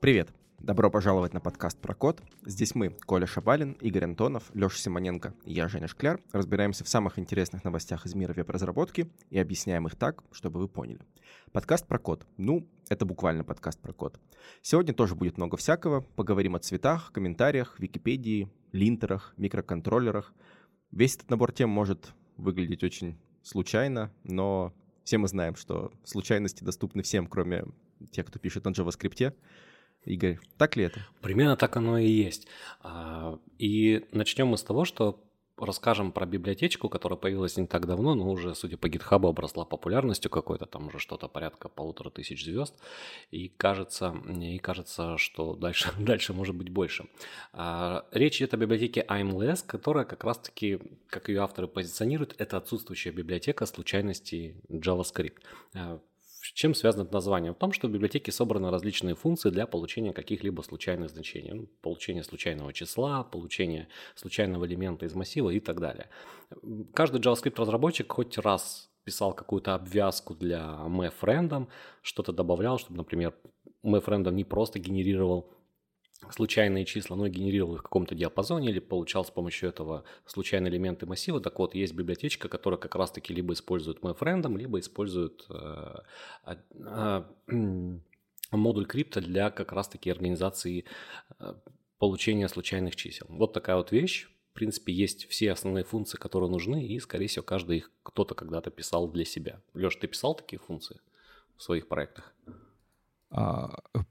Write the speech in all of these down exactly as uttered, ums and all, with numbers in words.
Привет! Добро пожаловать на подкаст про код. Здесь мы, Коля Шабалин, Игорь Антонов, Леша Симоненко и я, Женя Шкляр, разбираемся в самых интересных новостях из мира веб-разработки и объясняем их так, чтобы вы поняли. Подкаст про код. Ну, это буквально подкаст про код. Сегодня тоже будет много всякого. Поговорим о цветах, комментариях, Википедии, линтерах, микроконтроллерах. Весь этот набор тем может выглядеть очень случайно, но все мы знаем, что случайности доступны всем, кроме тех, кто пишет на JavaScript. Игорь, так ли это? Примерно так оно и есть. И начнем мы с того, что расскажем про библиотечку, которая появилась не так давно, но уже, судя по GitHub, обросла популярностью какой-то, там уже что-то порядка полутора тысяч звезд, и кажется, и кажется, что дальше, дальше может быть больше. Речь идет о библиотеке aimless, которая как раз-таки, как ее авторы позиционируют, это отсутствующая библиотека случайностей JavaScript. С чем связано это название? В том, что в библиотеке собраны различные функции для получения каких-либо случайных значений. Получение случайного числа, получение случайного элемента из массива и так далее. Каждый JavaScript-разработчик хоть раз писал какую-то обвязку для Math.random, что-то добавлял, чтобы, например, Math.random не просто генерировал случайные числа, но и генерировал их в каком-то диапазоне или получал с помощью этого случайные элементы массива. Так вот, есть библиотечка, которая как раз-таки либо использует Math.random, либо использует э, э, э, модуль крипта для как раз-таки организации э, получения случайных чисел. Вот такая вот вещь. В принципе, есть все основные функции, которые нужны, и, скорее всего, каждый их кто-то когда-то писал для себя. Леш, ты писал такие функции в своих проектах?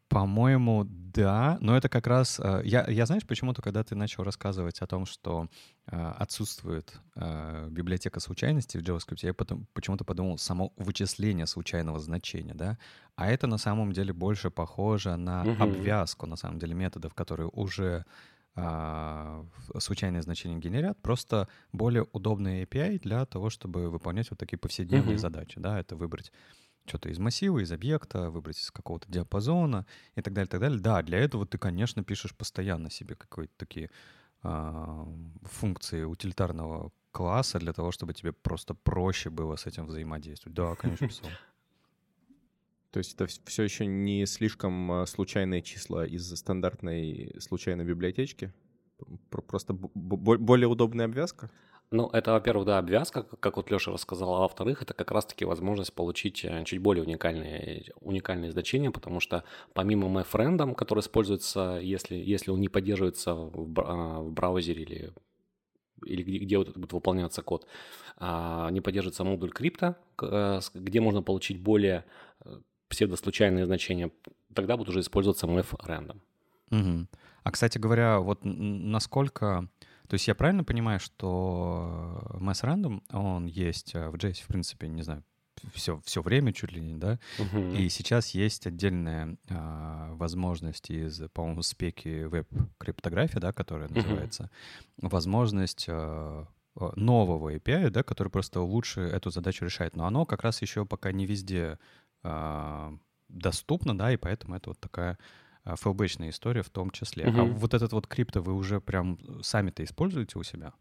По-моему, да, но это как раз... Я, я знаешь, почему-то, когда ты начал рассказывать о том, что отсутствует библиотека случайностей в JavaScript, я потом почему-то подумал, само вычисление случайного значения, да? А это на самом деле больше похоже на угу. обвязку, на самом деле, методов, которые уже а, случайные значения генерят, просто более удобный эй пи ай для того, чтобы выполнять вот такие повседневные угу. задачи, да? Это выбрать что-то из массива, из объекта, выбрать из какого-то диапазона и так далее, так далее. Да, для этого ты, конечно, пишешь постоянно себе какие-то такие э, функции утилитарного класса для того, чтобы тебе просто проще было с этим взаимодействовать. Да, конечно, писал. То есть это все еще не слишком случайные числа из стандартной случайной библиотечки? Просто более удобная обвязка? Ну, это, во-первых, да, обвязка, как вот Леша рассказал, а во-вторых, это как раз-таки возможность получить чуть более уникальные, уникальные значения, потому что помимо Math.random, который используется, если, если он не поддерживается в, в браузере или, или где, где вот это будет выполняться код, не поддерживается модуль крипта, где можно получить более псевдослучайные значения, тогда будет уже использоваться Math.random. Угу. А, кстати говоря, вот насколько... То есть я правильно понимаю, что Math.random, он есть в джей эс, в принципе, не знаю, все, все время чуть ли не, да? Uh-huh. И сейчас есть отдельная а, возможность из, по-моему, спеки веб-криптографии, да, которая называется, uh-huh. возможность а, нового эй пи ай, да, который просто лучше эту задачу решает. Но оно как раз еще пока не везде а, доступно, да, и поэтому это вот такая... фэлбэчная история в том числе. Угу. А вот этот вот крипто вы уже прям сами-то используете у себя?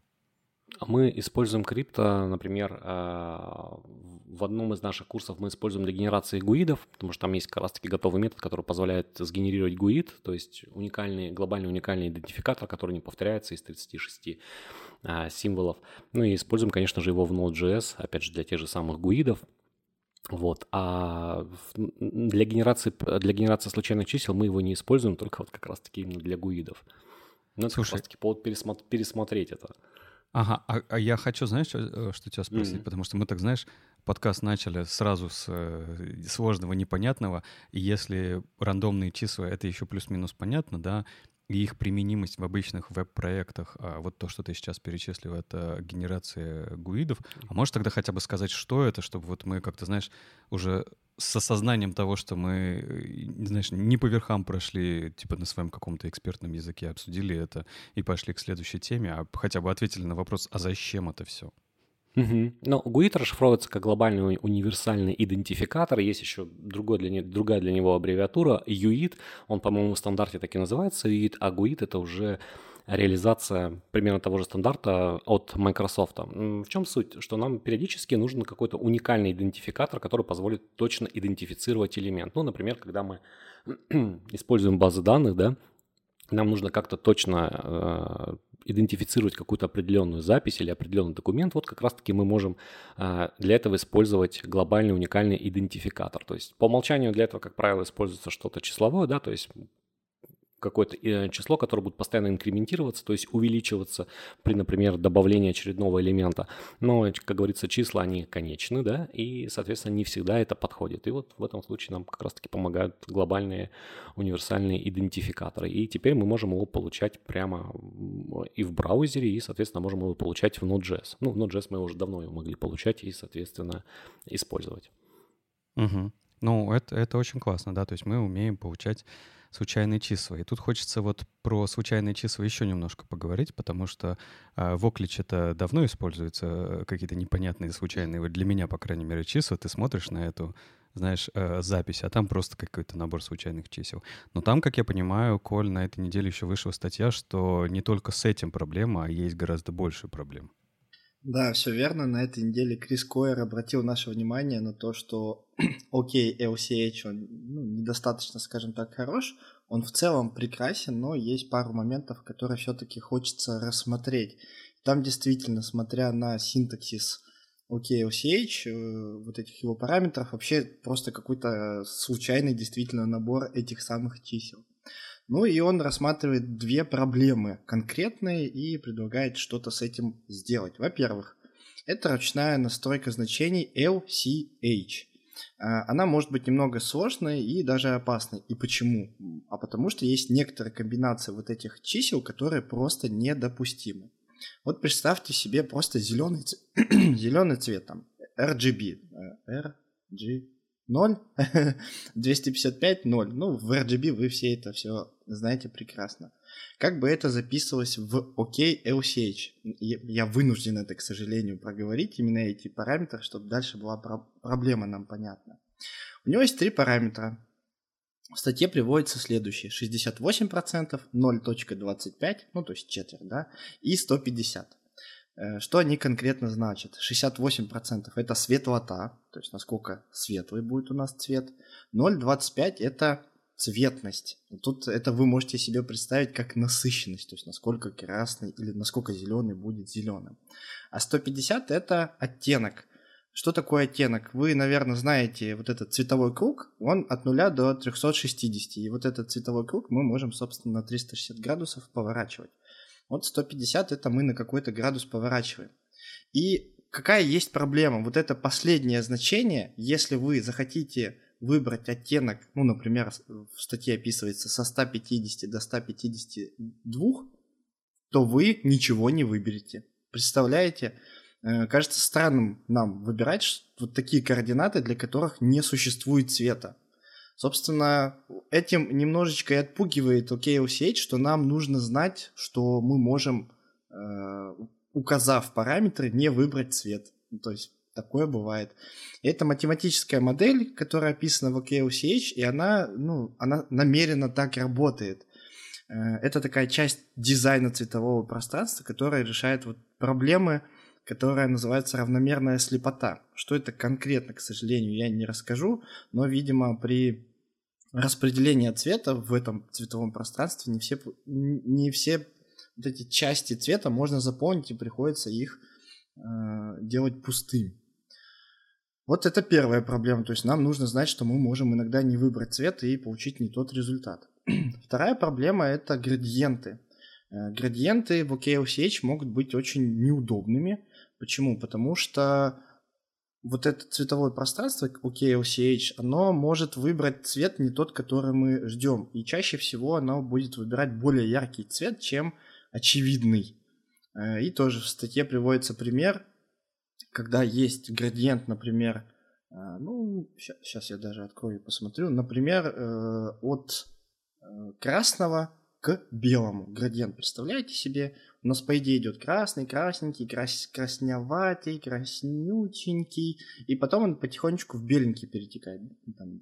Мы используем крипто, например, в одном из наших курсов мы используем для генерации гуидов, потому что там есть как раз-таки готовый метод, который позволяет сгенерировать гуид, то есть уникальный, глобальный уникальный идентификатор, который не повторяется из тридцати шести символов. Ну и используем, конечно же, его в Node.js, опять же, для тех же самых гуидов. Вот, а для генерации, для генерации случайных чисел мы его не используем, только вот как раз-таки именно для гуидов. Но это Слушай, как раз-таки повод пересмотреть, пересмотреть это. Ага, а, а я хочу, знаешь, что, что тебя спросить, mm-hmm. потому что мы, так знаешь, подкаст начали сразу с э, сложного, непонятного, и если рандомные числа, это еще плюс-минус понятно, да, и их применимость в обычных веб-проектах, а вот то, что ты сейчас перечислил, это генерация гуидов. А можешь тогда хотя бы сказать, что это, чтобы вот мы как-то, знаешь, уже с осознанием того, что мы, знаешь, не по верхам прошли, типа на своем каком-то экспертном языке обсудили это и пошли к следующей теме, а хотя бы ответили на вопрос, а зачем это все? Угу. Но гуид расшифровывается как глобальный универсальный идентификатор. Есть еще другой для не... другая для него аббревиатура ю ай ди. Он, по-моему, в стандарте так и называется ю ай ди, а гуид — это уже реализация примерно того же стандарта от Microsoft. В чем суть? Что нам периодически нужен какой-то уникальный идентификатор, который позволит точно идентифицировать элемент. Ну, например, когда мы используем базы данных, да, нам нужно как-то точно э, идентифицировать какую-то определенную запись или определенный документ. Вот как раз-таки мы можем э, для этого использовать глобальный уникальный идентификатор. То есть по умолчанию для этого, как правило, используется что-то числовое, да, то есть какое-то число, которое будет постоянно инкрементироваться, то есть увеличиваться при, например, добавлении очередного элемента. Но, как говорится, числа, они конечны, да, и, соответственно, не всегда это подходит. И вот в этом случае нам как раз-таки помогают глобальные универсальные идентификаторы. И теперь мы можем его получать прямо и в браузере, и, соответственно, можем его получать в Node.js. Ну, в Node.js мы уже давно его могли получать и, соответственно, использовать. Угу. Ну, это, это очень классно, да, то есть мы умеем получать случайные числа. И тут хочется вот про случайные числа еще немножко поговорить, потому что э, в оклич это давно используются э, какие-то непонятные случайные, вот для меня, по крайней мере, числа. Ты смотришь на эту, знаешь, э, запись, а там просто какой-то набор случайных чисел. Но там, как я понимаю, Коль, на этой неделе еще вышла статья, что не только с этим проблема, а есть гораздо больше проблем. Да, все верно. На этой неделе Крис Койер обратил наше внимание на то, что о кей эл си эйч, он ну, недостаточно, скажем так, хорош. Он в целом прекрасен, но есть пару моментов, которые все-таки хочется рассмотреть. Там действительно, смотря на синтаксис о кей эл си эйч, вот этих его параметров, вообще просто какой-то случайный действительно набор этих самых чисел. Ну и он рассматривает две проблемы конкретные и предлагает что-то с этим сделать. Во-первых, это ручная настройка значений эл си эйч. Она может быть немного сложной и даже опасной. И почему? А потому что есть некоторые комбинации вот этих чисел, которые просто недопустимы. Вот представьте себе просто зеленый, ц... зеленый цвет, там, эр джи би. эр джи би. ноль, двести пятьдесят пять, ноль. Ну, в эр джи би вы все это все знаете прекрасно. Как бы это записывалось в о кей эл си эйч? Я вынужден это, к сожалению, проговорить, именно эти параметры, чтобы дальше была про- проблема нам понятна. У него есть три параметра. В статье приводится следующее. шестьдесят восемь процентов, ноль целых двадцать пять сотых, ну, то есть четверть, да, и сто пятьдесят. Что они конкретно значат? шестьдесят восемь процентов это светлота, то есть насколько светлый будет у нас цвет. ноль целых двадцать пять сотых это цветность. Тут это вы можете себе представить как насыщенность, то есть насколько красный или насколько зеленый будет зеленым. А сто пятьдесят это оттенок. Что такое оттенок? Вы, наверное, знаете вот этот цветовой круг, он от нуля до триста шестьдесят. И вот этот цветовой круг мы можем, собственно, на триста шестьдесят градусов поворачивать. Вот сто пятьдесят это мы на какой-то градус поворачиваем. И какая есть проблема? Вот это последнее значение, если вы захотите выбрать оттенок, ну, например, в статье описывается со ста пятидесяти до ста пятидесяти двух, то вы ничего не выберете. Представляете? Кажется странным нам выбирать вот такие координаты, для которых не существует цвета. Собственно, этим немножечко и отпугивает о кей эл си эйч, что нам нужно знать, что мы можем, э, указав параметры, не выбрать цвет. То есть такое бывает. Это математическая модель, которая описана в о кей эл си эйч, и она, ну, она намеренно так работает. Э, это такая часть дизайна цветового пространства, которая решает вот проблемы, которая называется равномерная слепота. Что это конкретно, к сожалению, я не расскажу, но, видимо, при распределении цвета в этом цветовом пространстве не все, не все вот эти части цвета можно заполнить, и приходится их э, делать пустым. Вот это первая проблема, то есть нам нужно знать, что мы можем иногда не выбрать цвет и получить не тот результат. Вторая проблема – это градиенты. Градиенты в о кей эл си эйч могут быть очень неудобными. Почему? Потому что вот это цветовое пространство о кей эл си эйч, оно может выбрать цвет не тот, который мы ждем. И чаще всего оно будет выбирать более яркий цвет, чем очевидный. И тоже в статье приводится пример, когда есть градиент, например, ну, сейчас я даже открою и посмотрю, например, от красного к белому градиент. Представляете себе? у нас по идее идет красный, красненький, крас- красняватый, краснюченький, и потом он потихонечку в беленький перетекает. Там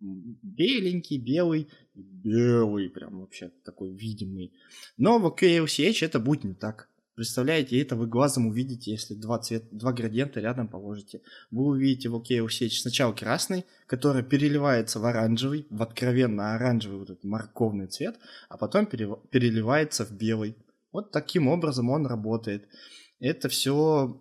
беленький, белый, белый, прям вообще такой видимый. Но в о кей эл си эйч это будет не так. Представляете, это вы глазом увидите, если два, цвет, два градиента рядом положите. Вы увидите в о кей эл си эйч сначала красный, который переливается в оранжевый, в откровенно оранжевый вот этот морковный цвет, а потом переливается в белый. Вот таким образом он работает. Это все,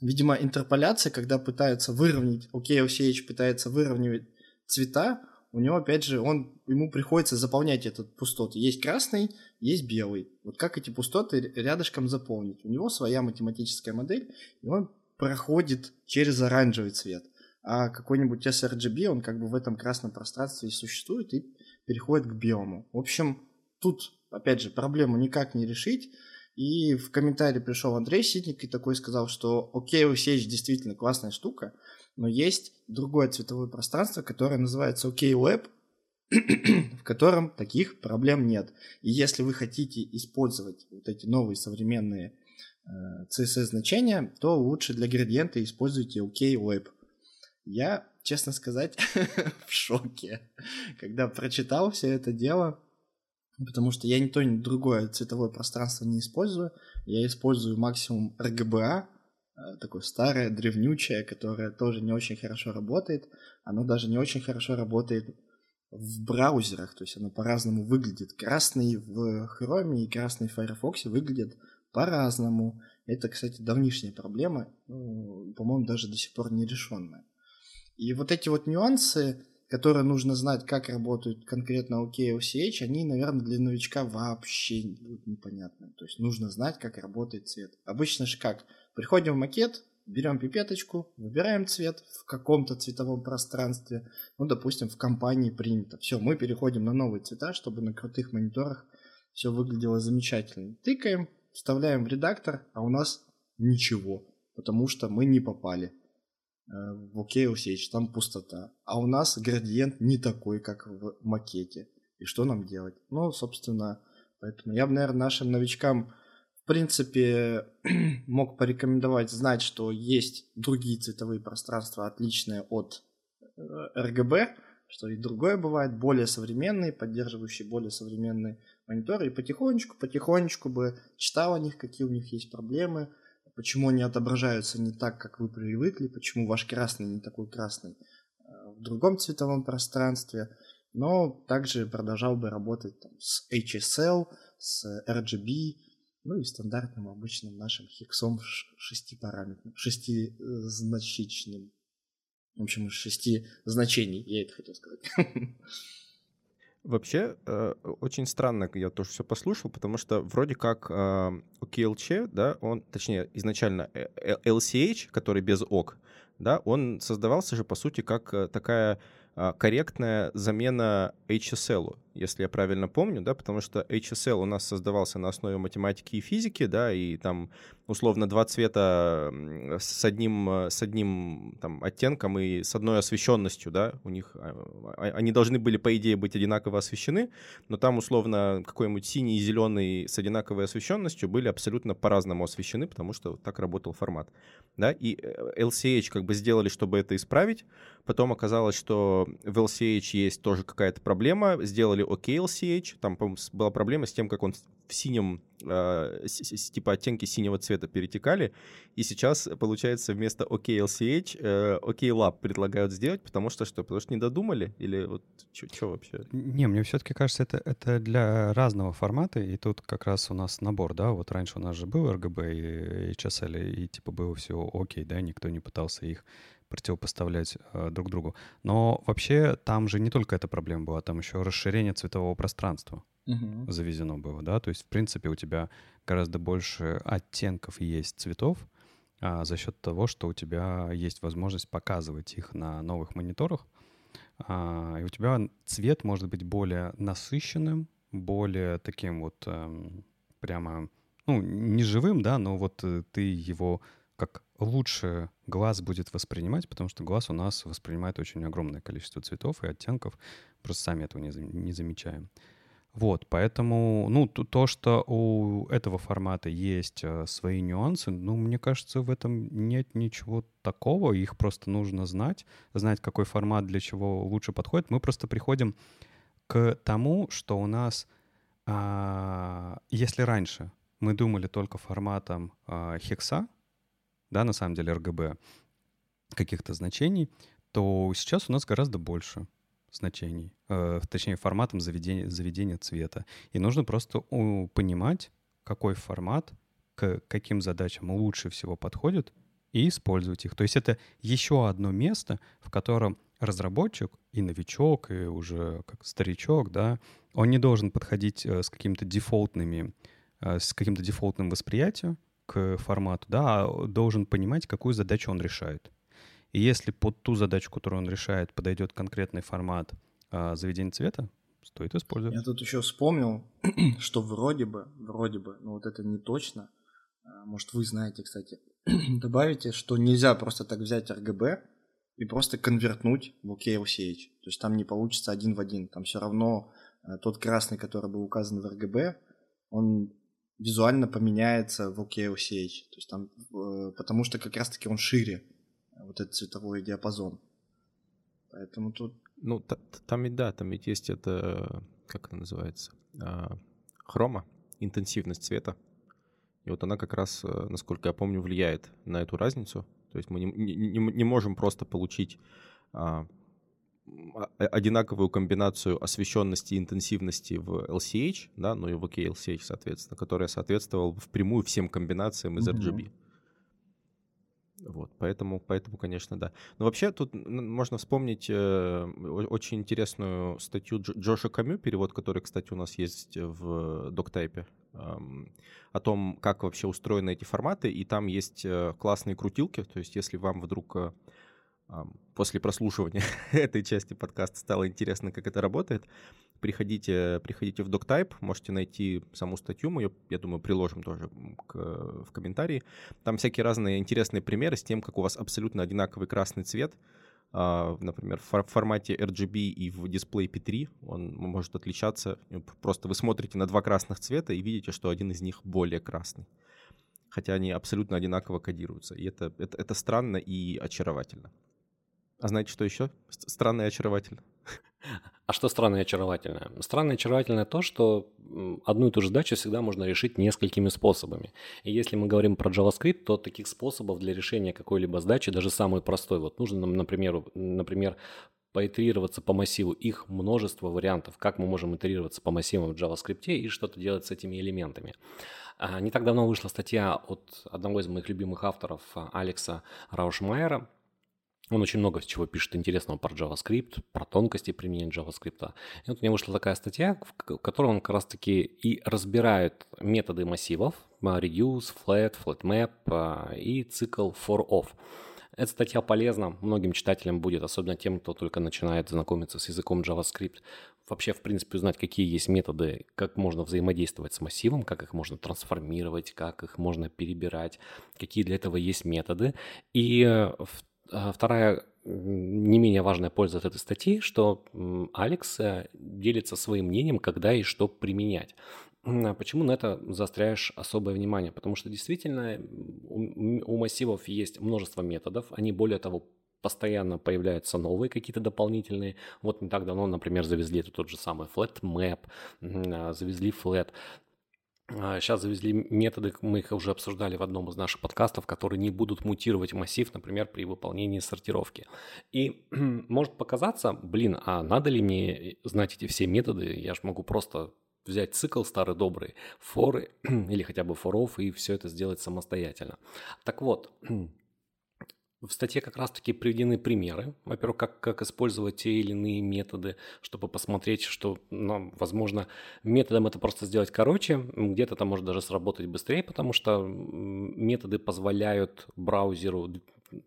видимо, интерполяция, когда пытаются выровнять, о кей эл си эйч пытается выровнять цвета, у него, опять же, он, ему приходится заполнять этот пустоты. Есть красный, есть белый. Вот как эти пустоты рядышком заполнить? У него своя математическая модель, и он проходит через оранжевый цвет. А какой-нибудь sRGB, он как бы в этом красном пространстве и существует, и переходит к белому. В общем, тут, опять же, проблему никак не решить. И в комментарии пришел Андрей Ситник и такой сказал, что о кей эл си эйч действительно классная штука, но есть другое цветовое пространство, которое называется OKLab, в котором таких проблем нет. И если вы хотите использовать вот эти новые современные э, си эс эс-значения, то лучше для градиента используйте OKLab. Я, честно сказать, в шоке, когда прочитал все это дело, потому что я ни то, ни другое цветовое пространство не использую. Я использую максимум эр джи би, такое старое, древнючее, которое тоже не очень хорошо работает. Оно даже не очень хорошо работает в браузерах, то есть оно по-разному выглядит. Красный в Chrome и красный в Firefox выглядят по-разному. Это, кстати, давнишняя проблема, по-моему, даже до сих пор не решенная. И вот эти вот нюансы, которые нужно знать, как работают конкретно о кей эл си эйч, они, наверное, для новичка вообще будут непонятны. То есть нужно знать, как работает цвет. Обычно же как? Приходим в макет, берем пипеточку, выбираем цвет в каком-то цветовом пространстве. Ну, допустим, в компании принято. Все, мы переходим на новые цвета, чтобы на крутых мониторах все выглядело замечательно. Тыкаем, вставляем в редактор, а у нас ничего, потому что мы не попали в о кей эл си эйч, там пустота. А у нас градиент не такой, как в макете. И что нам делать? Ну, собственно, поэтому я бы, наверное, нашим новичкам, в принципе, мог порекомендовать знать, что есть другие цветовые пространства, отличные от эр джи би, что и другое бывает, более современные, поддерживающие более современные мониторы. И потихонечку, потихонечку бы читал о них, какие у них есть проблемы, почему они отображаются не так, как вы привыкли, почему ваш красный не такой красный в другом цветовом пространстве, но также продолжал бы работать там с эйч эс эл, с эр джи би, ну и стандартным обычным нашим хексом шестипараметрным, шестизначечным. В общем, из шести значений, я это хотел сказать. Вообще, э, очень странно, я тоже все послушал, потому что вроде как э, о кей эл си эйч, да, он, точнее, изначально эл си эйч, который без ок, да, он создавался же, по сути, как такая э, корректная замена эйч эс эл, если я правильно помню, да, потому что эйч эс эл у нас создавался на основе математики и физики, да, и там, условно, два цвета с одним, с одним там, оттенком и с одной освещенностью, да, у них, они должны были, по идее, быть одинаково освещены, но там, условно, какой-нибудь синий и зеленый с одинаковой освещенностью были абсолютно по-разному освещены, потому что так работал формат, да, и эл си эйч как бы сделали, чтобы это исправить, потом оказалось, что в эл си эйч есть тоже какая-то проблема, сделали о кей эл си эйч, там, по-моему, была проблема с тем, как он в синем, э, с, типа оттенки синего цвета перетекали, и сейчас, получается, вместо о кей эл си эч э, OKLab предлагают сделать, потому что что, потому что не додумали? Или вот что вообще? Не, мне все-таки кажется, это, это для разного формата, и тут как раз у нас набор, да, вот раньше у нас же был эр джи би и эйч эс эл, и типа было все окей, да, никто не пытался их противопоставлять э, друг другу. Но вообще там же не только эта проблема была, там еще расширение цветового пространства uh-huh. завезено было, да, то есть в принципе у тебя гораздо больше оттенков есть цветов а, за счет того, что у тебя есть возможность показывать их на новых мониторах, а, и у тебя цвет может быть более насыщенным, более таким вот э, прямо, ну, не живым, да, но вот э, ты его как лучше глаз будет воспринимать, потому что глаз у нас воспринимает очень огромное количество цветов и оттенков, просто сами этого не, не замечаем. Вот, поэтому, ну, то, что у этого формата есть свои нюансы, ну, мне кажется, в этом нет ничего такого, их просто нужно знать, знать, какой формат для чего лучше подходит. Мы просто приходим к тому, что у нас, а, если раньше мы думали только форматом а, хекса, да, на самом деле эр джи би, каких-то значений, то сейчас у нас гораздо больше значений, э, точнее, форматом заведения, заведения цвета. И нужно просто у, понимать, какой формат к каким задачам лучше всего подходит, и использовать их. То есть это еще одно место, в котором разработчик и новичок, и уже как старичок, да, он не должен подходить э, с какими-то дефолтными, э, с каким-то дефолтным восприятием к формату, да, а должен понимать, какую задачу он решает. И если под ту задачу, которую он решает, подойдет конкретный формат а, заведения цвета, стоит использовать. Я тут еще вспомнил, что вроде бы, вроде бы, но вот это не точно. Может, вы знаете, кстати, добавите, что нельзя просто так взять эр джи би и просто конвертнуть в о кей эл си эйч. То есть там не получится один в один. Там все равно тот красный, который был указан в эр джи би, он визуально поменяется в о кей эл си эйч. То есть там, потому что как раз-таки он шире. Вот этот цветовой диапазон. Поэтому тут... Ну, т- там и да, там ведь есть это... Как это называется? А, хрома, интенсивность цвета. И вот она как раз, насколько я помню, влияет на эту разницу. То есть мы не, не, не можем просто получить а, одинаковую комбинацию освещенности и интенсивности в эл си эйч, да, ну и в о кей эл си эйч, соответственно, которая соответствовала впрямую всем комбинациям из эр джи би. Mm-hmm. Вот, поэтому, поэтому, конечно, да. Но вообще тут можно вспомнить э, очень интересную статью Дж- Джоша Камю, перевод которой, кстати, у нас есть в Doctype, э, о том, как вообще устроены эти форматы, и там есть э, классные крутилки, то есть если вам вдруг э, э, после прослушивания этой части подкаста стало интересно, как это работает, приходите, приходите в Doctype, можете найти саму статью, мы ее, я думаю, приложим тоже к, в комментарии. Там всякие разные интересные примеры с тем, как у вас абсолютно одинаковый красный цвет, а, например, в формате эр джи би и в дисплее пи три он может отличаться. Просто вы смотрите на два красных цвета и видите, что один из них более красный, хотя они абсолютно одинаково кодируются. И это, это, это странно и очаровательно. А знаете, что еще? Странно и очаровательно. А что странно и очаровательное? Странно и очаровательное то, что одну и ту же задачу всегда можно решить несколькими способами. И если мы говорим про JavaScript, то таких способов для решения какой-либо задачи, даже самой простой, вот нужно нам, например, например, поитерироваться по массиву. Их множество вариантов, как мы можем итерироваться по массивам в JavaScript и что-то делать с этими элементами. Не так давно вышла статья от одного из моих любимых авторов, Алекса Раушмайера. Он очень много чего пишет интересного про JavaScript, про тонкости применения JavaScript. И вот у меня вышла такая статья, в которой он как раз-таки и разбирает методы массивов reduce, flat, flatMap и цикл for-off. Эта статья полезна многим читателям будет, особенно тем, кто только начинает знакомиться с языком JavaScript. Вообще, в принципе, узнать, какие есть методы, как можно взаимодействовать с массивом, как их можно трансформировать, как их можно перебирать, какие для этого есть методы. И в Вторая, не менее важная польза от этой статьи, что Алекс делится своим мнением, когда и что применять. Почему на это заостряешь особое внимание? Потому что действительно у массивов есть множество методов, они более того постоянно появляются новые какие-то дополнительные. Вот не так давно, например, завезли тот же самый flatMap, завезли flat. Сейчас завезли методы, мы их уже обсуждали в одном из наших подкастов, которые не будут мутировать массив, например, при выполнении сортировки. И может показаться, блин, а надо ли мне знать эти все методы? Я же могу просто взять цикл старый добрый, for или хотя бы for-off и все это сделать самостоятельно. Так вот, в статье как раз-таки приведены примеры, во-первых, как, как использовать те или иные методы, чтобы посмотреть, что, ну, возможно, методом это просто сделать короче, где-то это может даже сработать быстрее, потому что методы позволяют браузеру,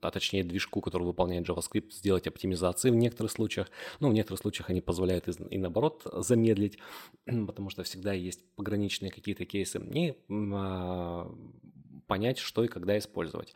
а точнее движку, который выполняет JavaScript, сделать оптимизации в некоторых случаях. Ну, в некоторых случаях они позволяют и, и наоборот замедлить, потому что всегда есть пограничные какие-то кейсы, и а, понять, что и когда использовать.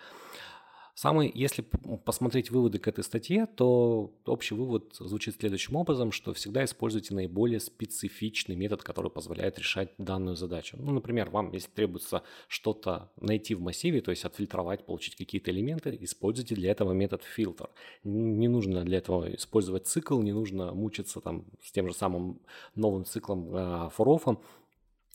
Самый, если посмотреть выводы к этой статье, то общий вывод звучит следующим образом, что всегда используйте наиболее специфичный метод, который позволяет решать данную задачу. Ну, например, вам, если требуется что-то найти в массиве, то есть отфильтровать, получить какие-то элементы, используйте для этого метод filter. Не нужно для этого использовать цикл, не нужно мучиться там с тем же самым новым циклом э, for-off'ом.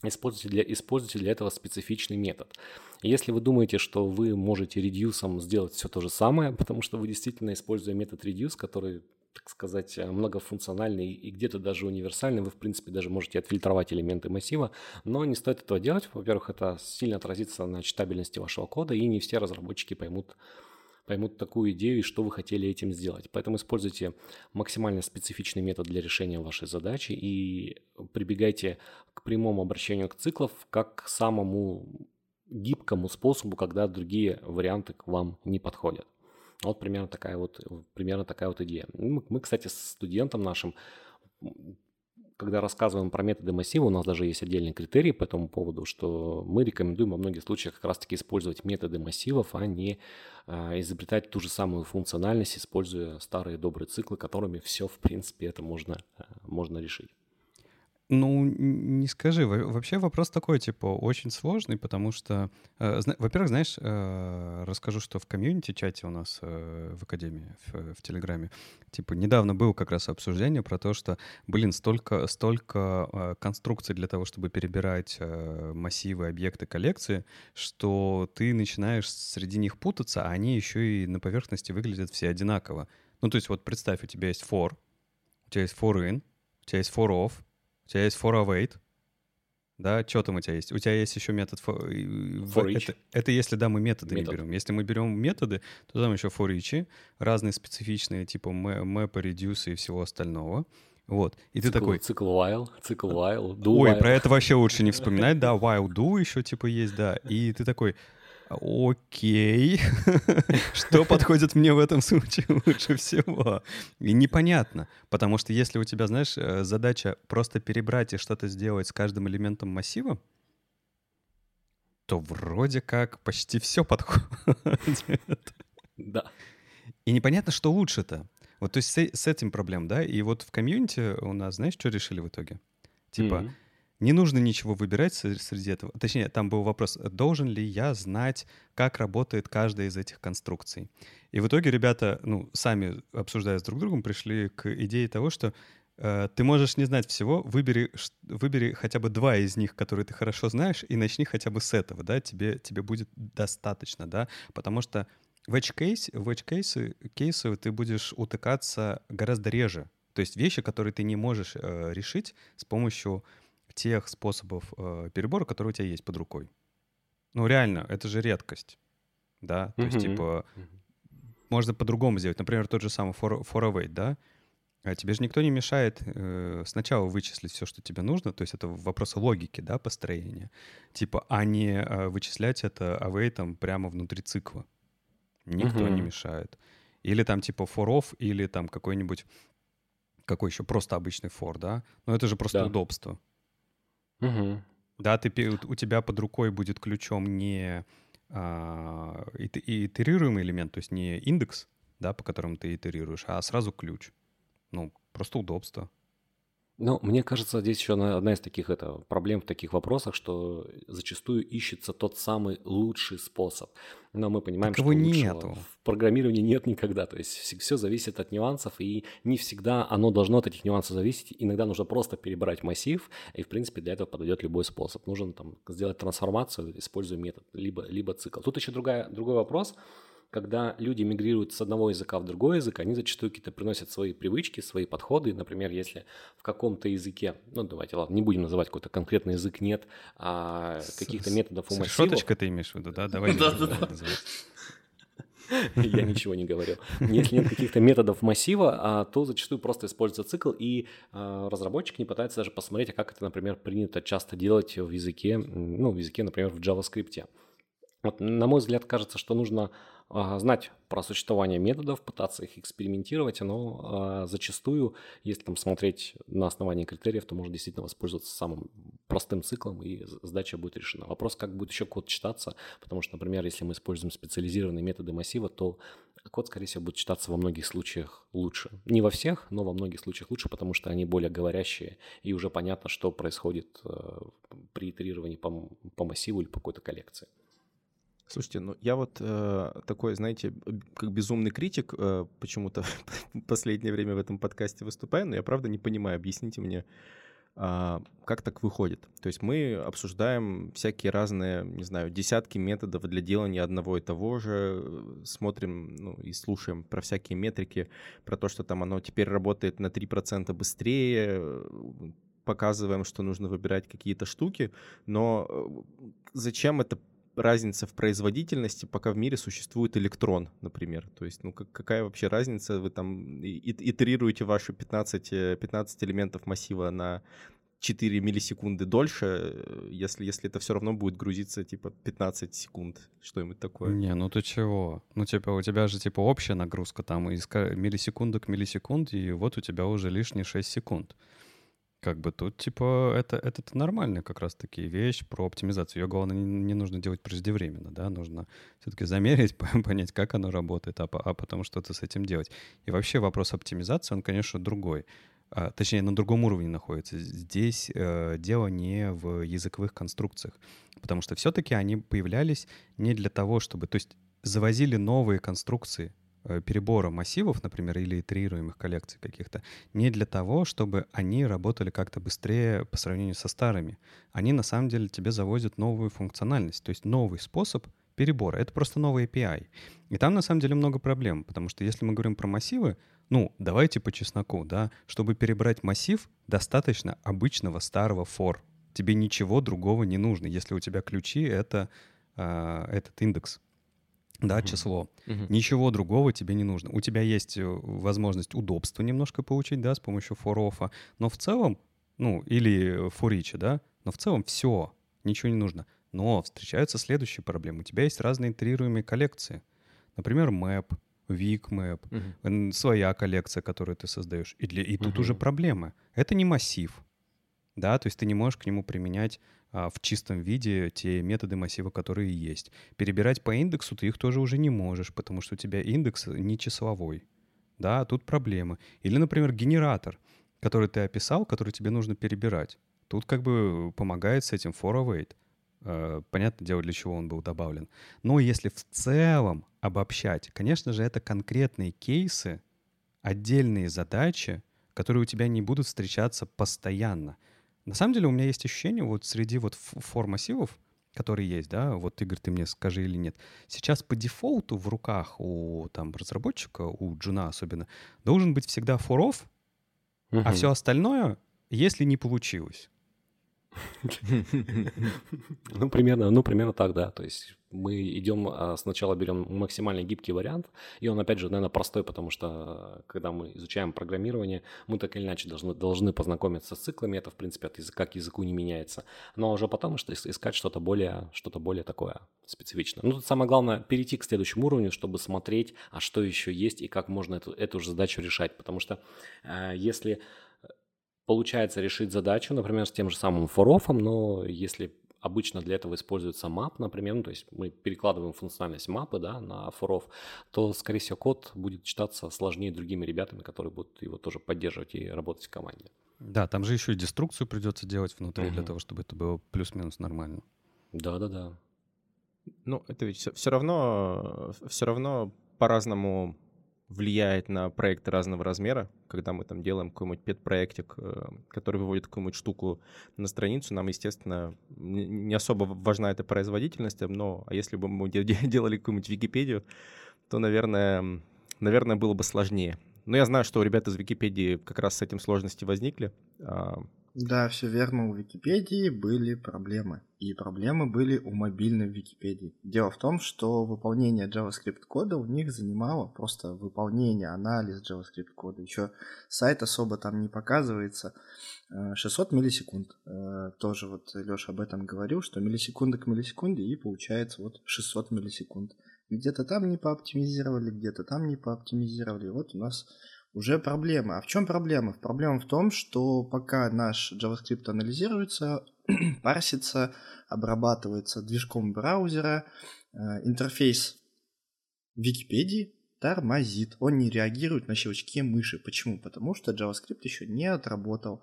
Используйте для, используйте для этого специфичный метод. Если вы думаете, что вы можете редьюсом сделать все то же самое, потому что вы действительно, используя метод reduce, который, так сказать, многофункциональный и где-то даже универсальный, вы, в принципе, даже можете отфильтровать элементы массива, но не стоит этого делать. Во-первых, это сильно отразится на читабельности вашего кода, и не все разработчики поймут, поймут такую идею и что вы хотели этим сделать. Поэтому используйте максимально специфичный метод для решения вашей задачи и прибегайте к прямому обращению к циклам как к самому гибкому способу, когда другие варианты к вам не подходят. Вот примерно такая вот, примерно такая вот идея. Мы, кстати, с студентом нашим, когда рассказываем про методы массива, у нас даже есть отдельный критерий по этому поводу, что мы рекомендуем во многих случаях как раз-таки использовать методы массивов, а не э, изобретать ту же самую функциональность, используя старые добрые циклы, которыми все, в принципе, это можно, можно решить. Ну, не скажи. Вообще вопрос такой, типа, очень сложный, потому что, э, зна- во-первых, знаешь, э, расскажу, что в комьюнити-чате у нас э, в Академии, в, в Телеграме, типа, недавно было как раз обсуждение про то, что, блин, столько, столько э, конструкций для того, чтобы перебирать э, массивы, объекты, коллекции, что ты начинаешь среди них путаться, а они еще и на поверхности выглядят все одинаково. Ну, то есть вот представь, у тебя есть for, у тебя есть for in, у тебя есть for off, у тебя есть for await, да, что там у тебя есть? У тебя есть еще метод for, for each. Это, это если, да, мы методы Метод. не берем. Если мы берем методы, то там еще for each, разные специфичные, типа map, reduce и всего остального. Вот. И цикл, ты такой... Цикл while, цикл while, do Ой, while. Про это вообще лучше не вспоминать, да, while, do еще типа есть, да. И ты такой... Окей, что подходит мне в этом случае лучше всего? И непонятно, потому что если у тебя, знаешь, задача просто перебрать и что-то сделать с каждым элементом массива, то вроде как почти все подходит. Да. И непонятно, что лучше-то. Вот, то есть с этим проблем, да? И вот в комьюнити у нас, знаешь, что решили в итоге? Типа... Не нужно ничего выбирать среди этого. Точнее, там был вопрос, должен ли я знать, как работает каждая из этих конструкций. И в итоге ребята, ну, сами обсуждая с друг другом, пришли к идее того, что э, ты можешь не знать всего, выбери, выбери хотя бы два из них, которые ты хорошо знаешь, и начни хотя бы с этого, да, тебе, тебе будет достаточно, да, потому что в edge case, в edge case, кейсы ты будешь утыкаться гораздо реже. То есть вещи, которые ты не можешь э, решить с помощью... тех способов э, перебора, которые у тебя есть под рукой. Ну, реально, это же редкость, да? То mm-hmm. есть, типа, mm-hmm. можно по-другому сделать. Например, тот же самый for, for await, да? А тебе же никто не мешает э, сначала вычислить все, что тебе нужно, то есть это вопрос логики, да, построения, типа, а не э, вычислять это await'ом прямо внутри цикла. Никто mm-hmm. не мешает. Или там, типа, for off, или там какой-нибудь, какой еще, просто обычный for, да? Но это же просто да. удобство. Угу. Да, ты, у тебя под рукой будет ключом не а, итерируемый элемент, то есть не индекс, да, по которому ты итерируешь, а сразу ключ. Ну, просто удобство. Ну, мне кажется, здесь еще одна из таких это, проблем в таких вопросах, что зачастую ищется тот самый лучший способ. Но мы понимаем, так что лучшего нету. В программировании нет никогда. То есть все зависит от нюансов, и не всегда оно должно от этих нюансов зависеть. Иногда нужно просто перебрать массив, и, в принципе, для этого подойдет любой способ. Нужно там, сделать трансформацию, используя метод, либо, либо цикл. Тут еще другая, другой вопрос. Когда люди мигрируют с одного языка в другой язык, они зачастую какие-то приносят свои привычки, свои подходы. Например, если в каком-то языке, ну давайте, ладно, не будем называть какой-то конкретный язык, нет а каких-то методов у массива. Решеточка ты имеешь в виду, да? Давай. Я ничего не говорю. Если нет каких-то методов массива, то зачастую просто используется цикл, и разработчик не пытается даже посмотреть, а как это, например, принято часто делать в языке, ну, в языке, например, в JavaScript. Вот, на мой взгляд, кажется, что нужно а, знать про существование методов, пытаться их экспериментировать, но а, зачастую, если там смотреть на основании критериев, то можно действительно воспользоваться самым простым циклом, и задача будет решена. Вопрос, как будет еще код читаться, потому что, например, если мы используем специализированные методы массива, то код, скорее всего, будет читаться во многих случаях лучше. Не во всех, но во многих случаях лучше, потому что они более говорящие, и уже понятно, что происходит при итерировании по, по массиву или по какой-то коллекции. Слушайте, ну я вот э, такой, знаете, как безумный критик э, почему-то в последнее время в этом подкасте выступаю, но я правда не понимаю, объясните мне, э, как так выходит. То есть мы обсуждаем всякие разные, не знаю, десятки методов для делания одного и того же, смотрим ну, и слушаем про всякие метрики, про то, что там оно теперь работает на три процента быстрее, показываем, что нужно выбирать какие-то штуки, но зачем это разница в производительности, пока в мире существует электрон, например. То есть, ну как, какая вообще разница? Вы там итерируете ваши пятнадцать, пятнадцать элементов массива на четыре миллисекунды дольше, если, если это все равно будет грузиться, типа, пятнадцать секунд, что-нибудь такое. Не, ну ты чего? Ну, типа, у тебя же, типа, общая нагрузка там из миллисекунды к миллисекунде, и вот у тебя уже лишние шесть секунд. Как бы тут, типа, это, это нормальная как раз-таки вещь про оптимизацию. Ее, главное, не, не нужно делать преждевременно, да, нужно все-таки замерить, понять, как оно работает, а, а потом что-то с этим делать. И вообще вопрос оптимизации, он, конечно, другой. А, точнее, на другом уровне находится. Здесь э, дело не в языковых конструкциях, потому что все-таки они появлялись не для того, чтобы... То есть завозили новые конструкции, перебора массивов, например, или итерируемых коллекций каких-то, не для того, чтобы они работали как-то быстрее по сравнению со старыми. Они, на самом деле, тебе завозят новую функциональность, то есть новый способ перебора. Это просто новый эй пи ай. И там, на самом деле, много проблем, потому что если мы говорим про массивы, ну, давайте по чесноку, да, чтобы перебрать массив, достаточно обычного старого for. Тебе ничего другого не нужно, если у тебя ключи — это э, этот индекс. Да, угу. Число. Угу. Ничего другого тебе не нужно. У тебя есть возможность удобства немножко получить, да, с помощью for-off'а, но в целом, ну, или for-each, да, но в целом все, ничего не нужно. Но встречаются следующие проблемы. У тебя есть разные итерируемые коллекции. Например, map, weak map, угу. своя коллекция, которую ты создаешь. И, для, и тут угу. уже проблемы. Это не массив, да, то есть ты не можешь к нему применять в чистом виде те методы массива, которые есть. Перебирать по индексу ты их тоже уже не можешь, потому что у тебя индекс не числовой. Да, тут проблемы. Или, например, генератор, который ты описал, который тебе нужно перебирать. Тут как бы помогает с этим for-await. Понятное дело, для чего он был добавлен. Но если в целом обобщать, конечно же, это конкретные кейсы, отдельные задачи, которые у тебя не будут встречаться постоянно. На самом деле у меня есть ощущение, вот среди вот for-массивов, которые есть, да, вот, Игорь, ты мне скажи или нет, сейчас по дефолту в руках у там, разработчика, у джуна особенно, должен быть всегда for-off, угу. а все остальное, если не получилось. Ну, примерно, ну, примерно так, да. То есть мы идем, сначала берем максимально гибкий вариант, и он, опять же, наверное, простой, потому что, когда мы изучаем программирование, мы так или иначе должны, должны познакомиться с циклами, это, в принципе, от языка к языку не меняется, но уже потом что искать что-то более, что-то более такое специфичное. Ну, тут самое главное перейти к следующему уровню, чтобы смотреть, а что еще есть и как можно эту, эту же задачу решать, потому что э, если... Получается решить задачу, например, с тем же самым for-off'ом, но если обычно для этого используется map, например, ну, то есть мы перекладываем функциональность мапы, да, на for-off, то, скорее всего, код будет читаться сложнее другими ребятами, которые будут его тоже поддерживать и работать в команде. Да, там же еще и деструкцию придется делать внутри угу. для того, чтобы это было плюс-минус нормально. Да-да-да. Ну, это ведь все, все равно, все равно по-разному... влияет на проекты разного размера. Когда мы там делаем какой-нибудь пет-проектик, который выводит какую-нибудь штуку на страницу, нам, естественно, не особо важна эта производительность, но а если бы мы делали какую-нибудь Википедию, то, наверное, наверное, было бы сложнее. Но я знаю, что ребята из Википедии как раз с этим сложности возникли. Да, все верно, у Википедии были проблемы. И проблемы были у мобильной Википедии. Дело в том, что выполнение JavaScript-кода у них занимало просто выполнение, анализ JavaScript-кода. Еще сайт особо там не показывается. шестьсот миллисекунд. Тоже вот Леша об этом говорил, что миллисекунда к миллисекунде, и получается вот шестьсот миллисекунд. Где-то там не пооптимизировали, где-то там не пооптимизировали. Вот у нас... уже проблема. А в чем проблема? Проблема в том, что пока наш JavaScript анализируется, парсится, обрабатывается движком браузера, интерфейс Википедии тормозит, он не реагирует на щелчки мыши. Почему? Потому что JavaScript еще не отработал.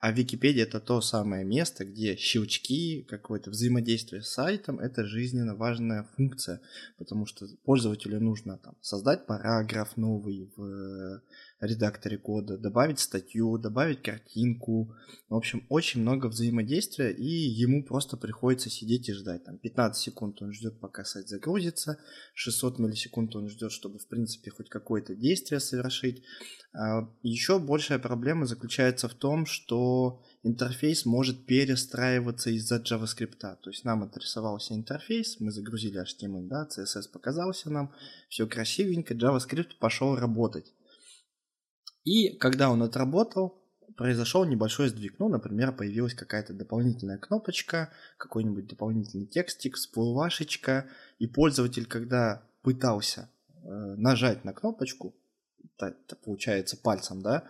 А Википедия — это то самое место, где щелчки, какое-то взаимодействие с сайтом — это жизненно важная функция, потому что пользователю нужно там создать параграф новый в редакторе кода, добавить статью, добавить картинку. В общем, очень много взаимодействия, и ему просто приходится сидеть и ждать. Там пятнадцать секунд он ждет, пока сайт загрузится, шестьсот миллисекунд он ждет, чтобы, в принципе, хоть какое-то действие совершить. Еще большая проблема заключается в том, что интерфейс может перестраиваться из-за JavaScript. То есть нам отрисовался интерфейс, мы загрузили эйч ти эм эль, да, си эс эс показался нам, все красивенько, JavaScript пошел работать. И когда он отработал, произошел небольшой сдвиг. Ну, например, появилась какая-то дополнительная кнопочка, какой-нибудь дополнительный текстик, всплывашечка. И пользователь, когда пытался э, нажать на кнопочку, это, это получается пальцем, да,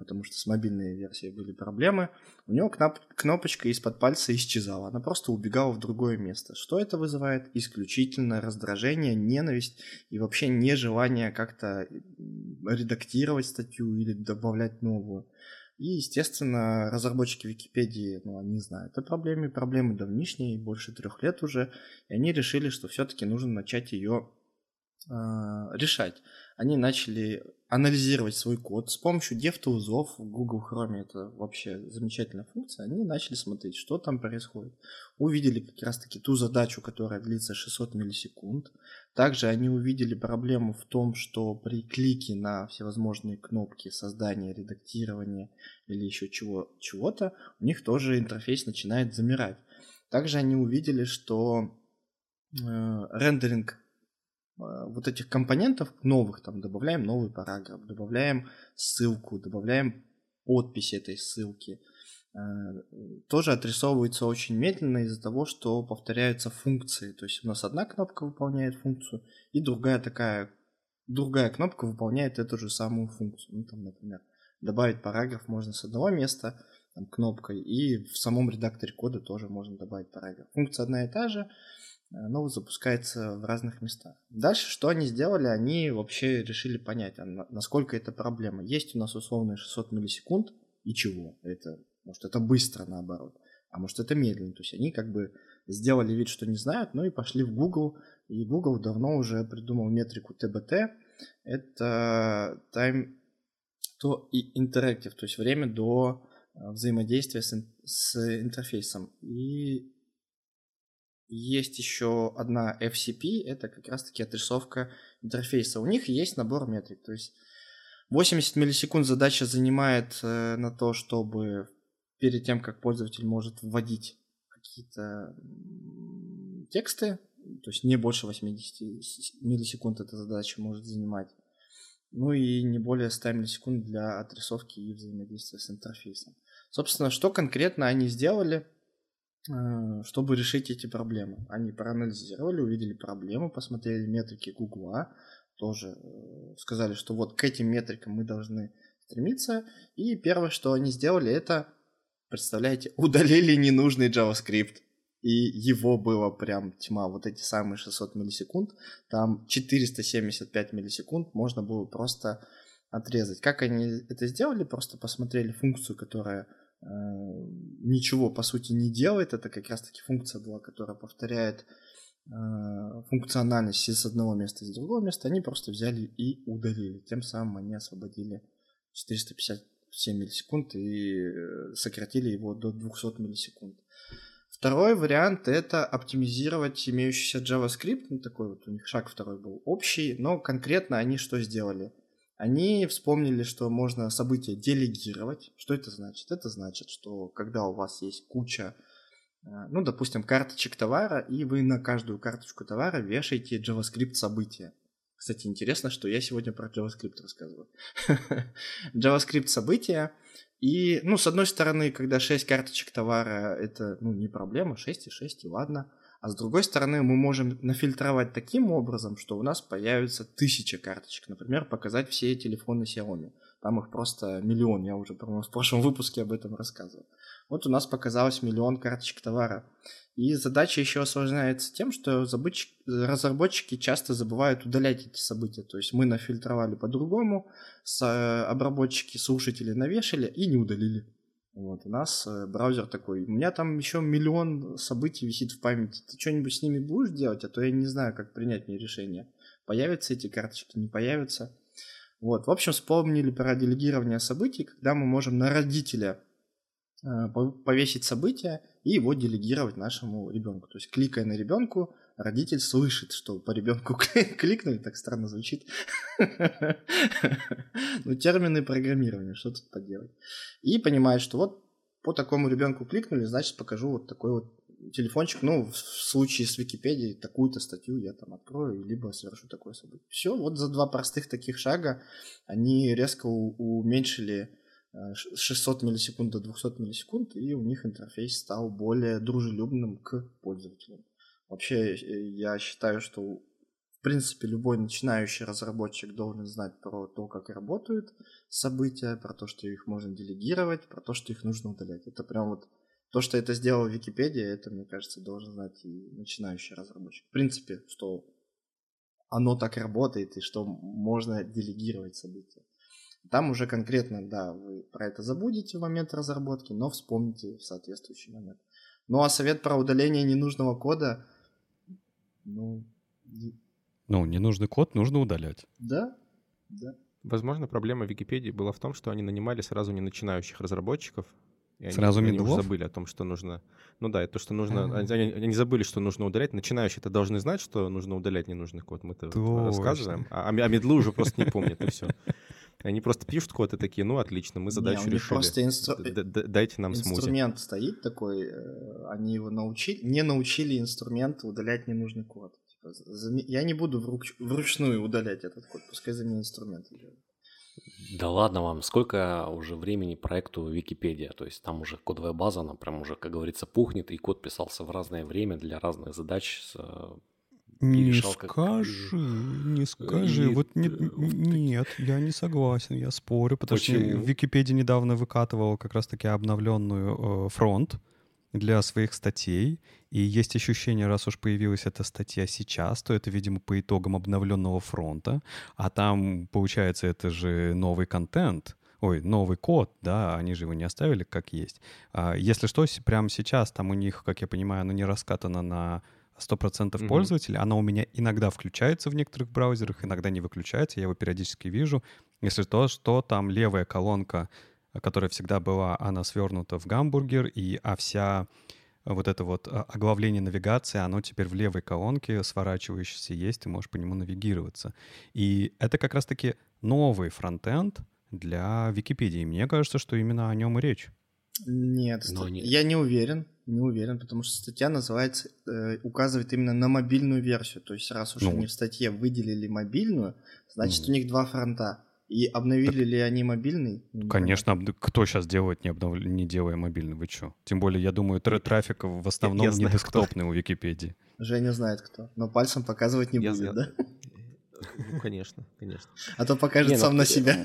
потому что с мобильной версией были проблемы, у него кноп- кнопочка из-под пальца исчезала. Она просто убегала в другое место. Что это вызывает? Исключительно раздражение, ненависть и вообще нежелание как-то редактировать статью или добавлять новую. И, естественно, разработчики Википедии, ну, они знают о проблеме, проблемы давнишние, больше трех лет уже, и они решили, что все-таки нужно начать ее э, решать. Они начали анализировать свой код с помощью DevTools в Google Chrome, это вообще замечательная функция, они начали смотреть, что там происходит. Увидели как раз-таки ту задачу, которая длится шестьсот миллисекунд. Также они увидели проблему в том, что при клике на всевозможные кнопки создания, редактирования или еще чего, чего-то, у них тоже интерфейс начинает замирать. Также они увидели, что э, рендеринг вот этих компонентов новых, там добавляем новый параграф, добавляем ссылку, добавляем подпись этой ссылки, тоже отрисовывается очень медленно из-за того, что повторяются функции. То есть у нас одна кнопка выполняет функцию, и другая такая, другая кнопка выполняет эту же самую функцию. Ну, там, например, добавить параграф можно с одного места там, кнопкой, и в самом редакторе кода тоже можно добавить параграф. Функция одна и та же, оно запускается в разных местах. Дальше что они сделали? Они вообще решили понять, насколько это проблема. Есть у нас условные шестьсот миллисекунд, и чего? Это, может, это быстро наоборот, а может, это медленно. То есть они как бы сделали вид, что не знают, ну и пошли в Google. И Google давно уже придумал метрику ти би ти. Это time to interactive, то есть время до взаимодействия с, с интерфейсом. И есть еще одна эф си пи, это как раз-таки отрисовка интерфейса. У них есть набор метрик, то есть восемьдесят миллисекунд задача занимает на то, чтобы перед тем, как пользователь может вводить какие-то тексты, то есть не больше восемьдесят миллисекунд эта задача может занимать, ну и не более ста миллисекунд для отрисовки и взаимодействия с интерфейсом. Собственно, что конкретно они сделали, чтобы решить эти проблемы? Они проанализировали, увидели проблему, посмотрели метрики Гугла, тоже сказали, что вот к этим метрикам мы должны стремиться. И первое, что они сделали, это, представляете, удалили ненужный JavaScript. И его было прям тьма. Вот эти самые шестьсот миллисекунд, там четыреста семьдесят пять миллисекунд можно было просто отрезать. Как они это сделали? Просто посмотрели функцию, которая ничего по сути не делает. Это как раз таки функция была, которая повторяет э, функциональность из одного места и с другого места. Они просто взяли и удалили. Тем самым они освободили четыреста пятьдесят семь миллисекунд и сократили его до двести миллисекунд. Второй вариант — это оптимизировать имеющийся JavaScript. Ну, такой вот у них шаг второй был общий, но конкретно они что сделали? Они вспомнили, что можно события делегировать. Что это значит? Это значит, что когда у вас есть куча, ну, допустим, карточек товара, и вы на каждую карточку товара вешаете JavaScript события. Кстати, интересно, что я сегодня про JavaScript рассказываю. JavaScript события. И, ну, с одной стороны, когда шесть карточек товара, это, ну, не проблема, шесть и шесть, и ладно. А с другой стороны, мы можем нафильтровать таким образом, что у нас появится тысяча карточек. Например, показать все телефоны Xiaomi. Там их просто миллион, я уже, по-моему, в прошлом выпуске об этом рассказывал. Вот у нас показалось миллион карточек товара. И задача еще осложняется тем, что разработчики часто забывают удалять эти события. То есть мы нафильтровали по-другому, обработчики, слушатели навешали и не удалили. Вот у нас браузер такой: у меня там еще миллион событий висит в памяти, ты что-нибудь с ними будешь делать? А то я не знаю, как принять мне решение. Появятся эти карточки, не появятся. Вот, в общем, вспомнили про делегирование событий, когда мы можем на родителя повесить событие и его делегировать нашему ребенку. То есть, кликая на ребенку, родитель слышит, что по ребенку кликнули, так странно звучит. Ну, термины программирования, что тут поделать. И понимает, что вот по такому ребенку кликнули, значит, покажу вот такой вот телефончик, ну, в случае с Википедией, такую-то статью я там открою, либо совершу такое событие. Все, вот за два простых таких шага они резко у- уменьшили с шестисот миллисекунд до двухсот миллисекунд, и у них интерфейс стал более дружелюбным к пользователям. Вообще, я считаю, что, в принципе, любой начинающий разработчик должен знать про то, как работают события, про то, что их можно делегировать, про то, что их нужно удалять. Это прям вот то, что это сделала Википедия, это, мне кажется, должен знать и начинающий разработчик. В принципе, что оно так работает и что можно делегировать события. Там уже конкретно, да, вы про это забудете в момент разработки, но вспомните в соответствующий момент. Ну, а совет про удаление ненужного кода, ну... Не... Ну, ненужный код нужно удалять. Да, да. Возможно, проблема Википедии была в том, что они нанимали сразу не начинающих разработчиков, и сразу они, они забыли о том, что нужно... Ну да, то, что нужно... А-а-а. Они, они забыли, что нужно удалять. Начинающие-то должны знать, что нужно удалять ненужный код. Мы-то Точно. рассказываем. А, а медлы уже просто не помнят, и все. Они просто пишут код и такие: ну, отлично, мы задачу не, решили. Просто инстру... Дайте нам смузи. Инструмент стоит такой, они его научили... Не научили инструмент удалять ненужный код. Типа, зам... Я не буду вруч... вручную удалять этот код, пускай за меня инструмент делает. Да ладно вам, сколько уже времени проекту Википедия, то есть там уже кодовая база, она прям уже, как говорится, пухнет, и код писался в разное время для разных задач. Не решал, скажи, как... не скажи, и... вот не... нет, я не согласен, я спорю, потому Почему? что Википедия недавно выкатывала как раз-таки обновленную э, фронт для своих статей, и есть ощущение, раз уж появилась эта статья сейчас, то это, видимо, по итогам обновленного фронта, а там, получается, это же новый контент, ой, новый код, да, они же его не оставили как есть. Если что, прямо сейчас там у них, как я понимаю, оно не раскатано на сто процентов пользователей, mm-hmm. Она у меня иногда включается в некоторых браузерах, иногда не выключается, я его периодически вижу. Если то, что там левая колонка, которая всегда была, она свернута в гамбургер, и, а вся вот это вот оглавление навигации, оно теперь в левой колонке сворачивающееся есть, ты можешь по нему навигироваться. И это как раз-таки новый фронтенд для Википедии. Мне кажется, что именно о нем и речь. Нет, ст... нет. я не уверен, не уверен, потому что статья называется, э, указывает именно на мобильную версию, то есть раз уж ну. они в статье выделили мобильную, значит ну. у них два фронта, и обновили так... ли они мобильный? Конечно, об... кто сейчас делает, не, обнов... не делая мобильный, вы что? Тем более, я думаю, тр... трафик в основном я не знаю, десктопный кто. У Википедии. Женя знает кто, но пальцем показывать не я будет, знаю. Да? Ну, конечно, конечно. А то покажет не, сам ну, на себя.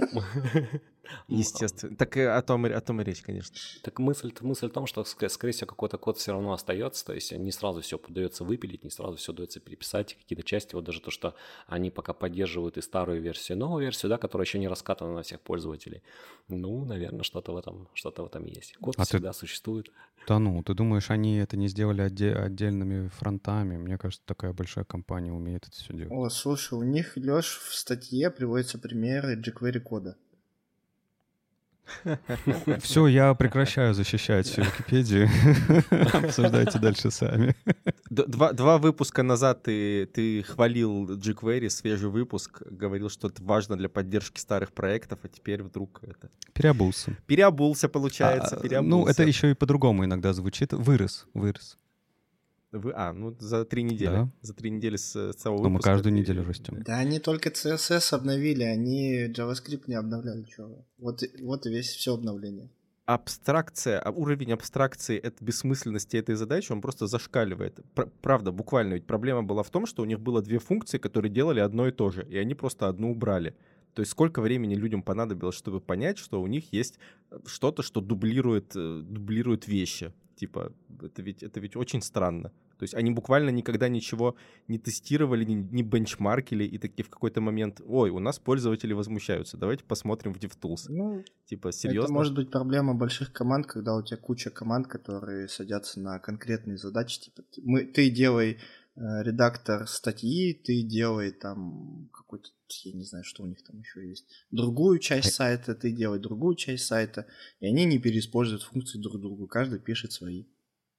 Естественно. Так и о том, о том и речь, конечно. Так мысль, мысль в том, что, скорее всего, какой-то код все равно остается, то есть не сразу все удается выпилить, не сразу все удается переписать, какие-то части, вот даже то, что они пока поддерживают и старую версию, и новую версию, да, которая еще не раскатана на всех пользователей. Ну, наверное, что-то в этом, что-то в этом есть. Код а всегда ты... существует. Да ну, ты думаешь, они это не сделали отде- отдельными фронтами? Мне кажется, такая большая компания умеет это все делать. О, слушай, у них, Леш, в статье приводятся примеры jQuery кода. Все, я прекращаю защищать Википедию. Обсуждайте дальше сами. Два, два выпуска назад ты, ты хвалил jQuery, свежий выпуск, говорил, что это важно для поддержки старых проектов, а теперь вдруг это... Переобулся. Переобулся, получается. А, переобулся. Ну, это еще и по-другому иногда звучит. Вырос, вырос. Вы, а, ну за три недели. Да. За три недели с, с того выпуска. Но мы каждую и... неделю растем. Да, они только си эс эс обновили, они JavaScript не обновляли. Чего? Вот, вот и весь все обновление. Абстракция, уровень абстракции от бессмысленности этой задачи, он просто зашкаливает. Правда, буквально, ведь проблема была в том, что у них было две функции, которые делали одно и то же, и они просто одну убрали. То есть сколько времени людям понадобилось, чтобы понять, что у них есть что-то, что дублирует, дублирует вещи. Типа, это ведь, это ведь очень странно. То есть они буквально никогда ничего не тестировали, не, не бенчмаркили, и такие в какой-то момент, ой, у нас пользователи возмущаются, давайте посмотрим в DevTools. Ну, типа, серьезно? Это может быть проблема больших команд, когда у тебя куча команд, которые садятся на конкретные задачи. Типа, мы, ты делай э, редактор статьи, ты делай там какой-то, я не знаю, что у них там еще есть, другую часть сайта, ты делай другую часть сайта, и они не переиспользуют функции друг другу, каждый пишет свои.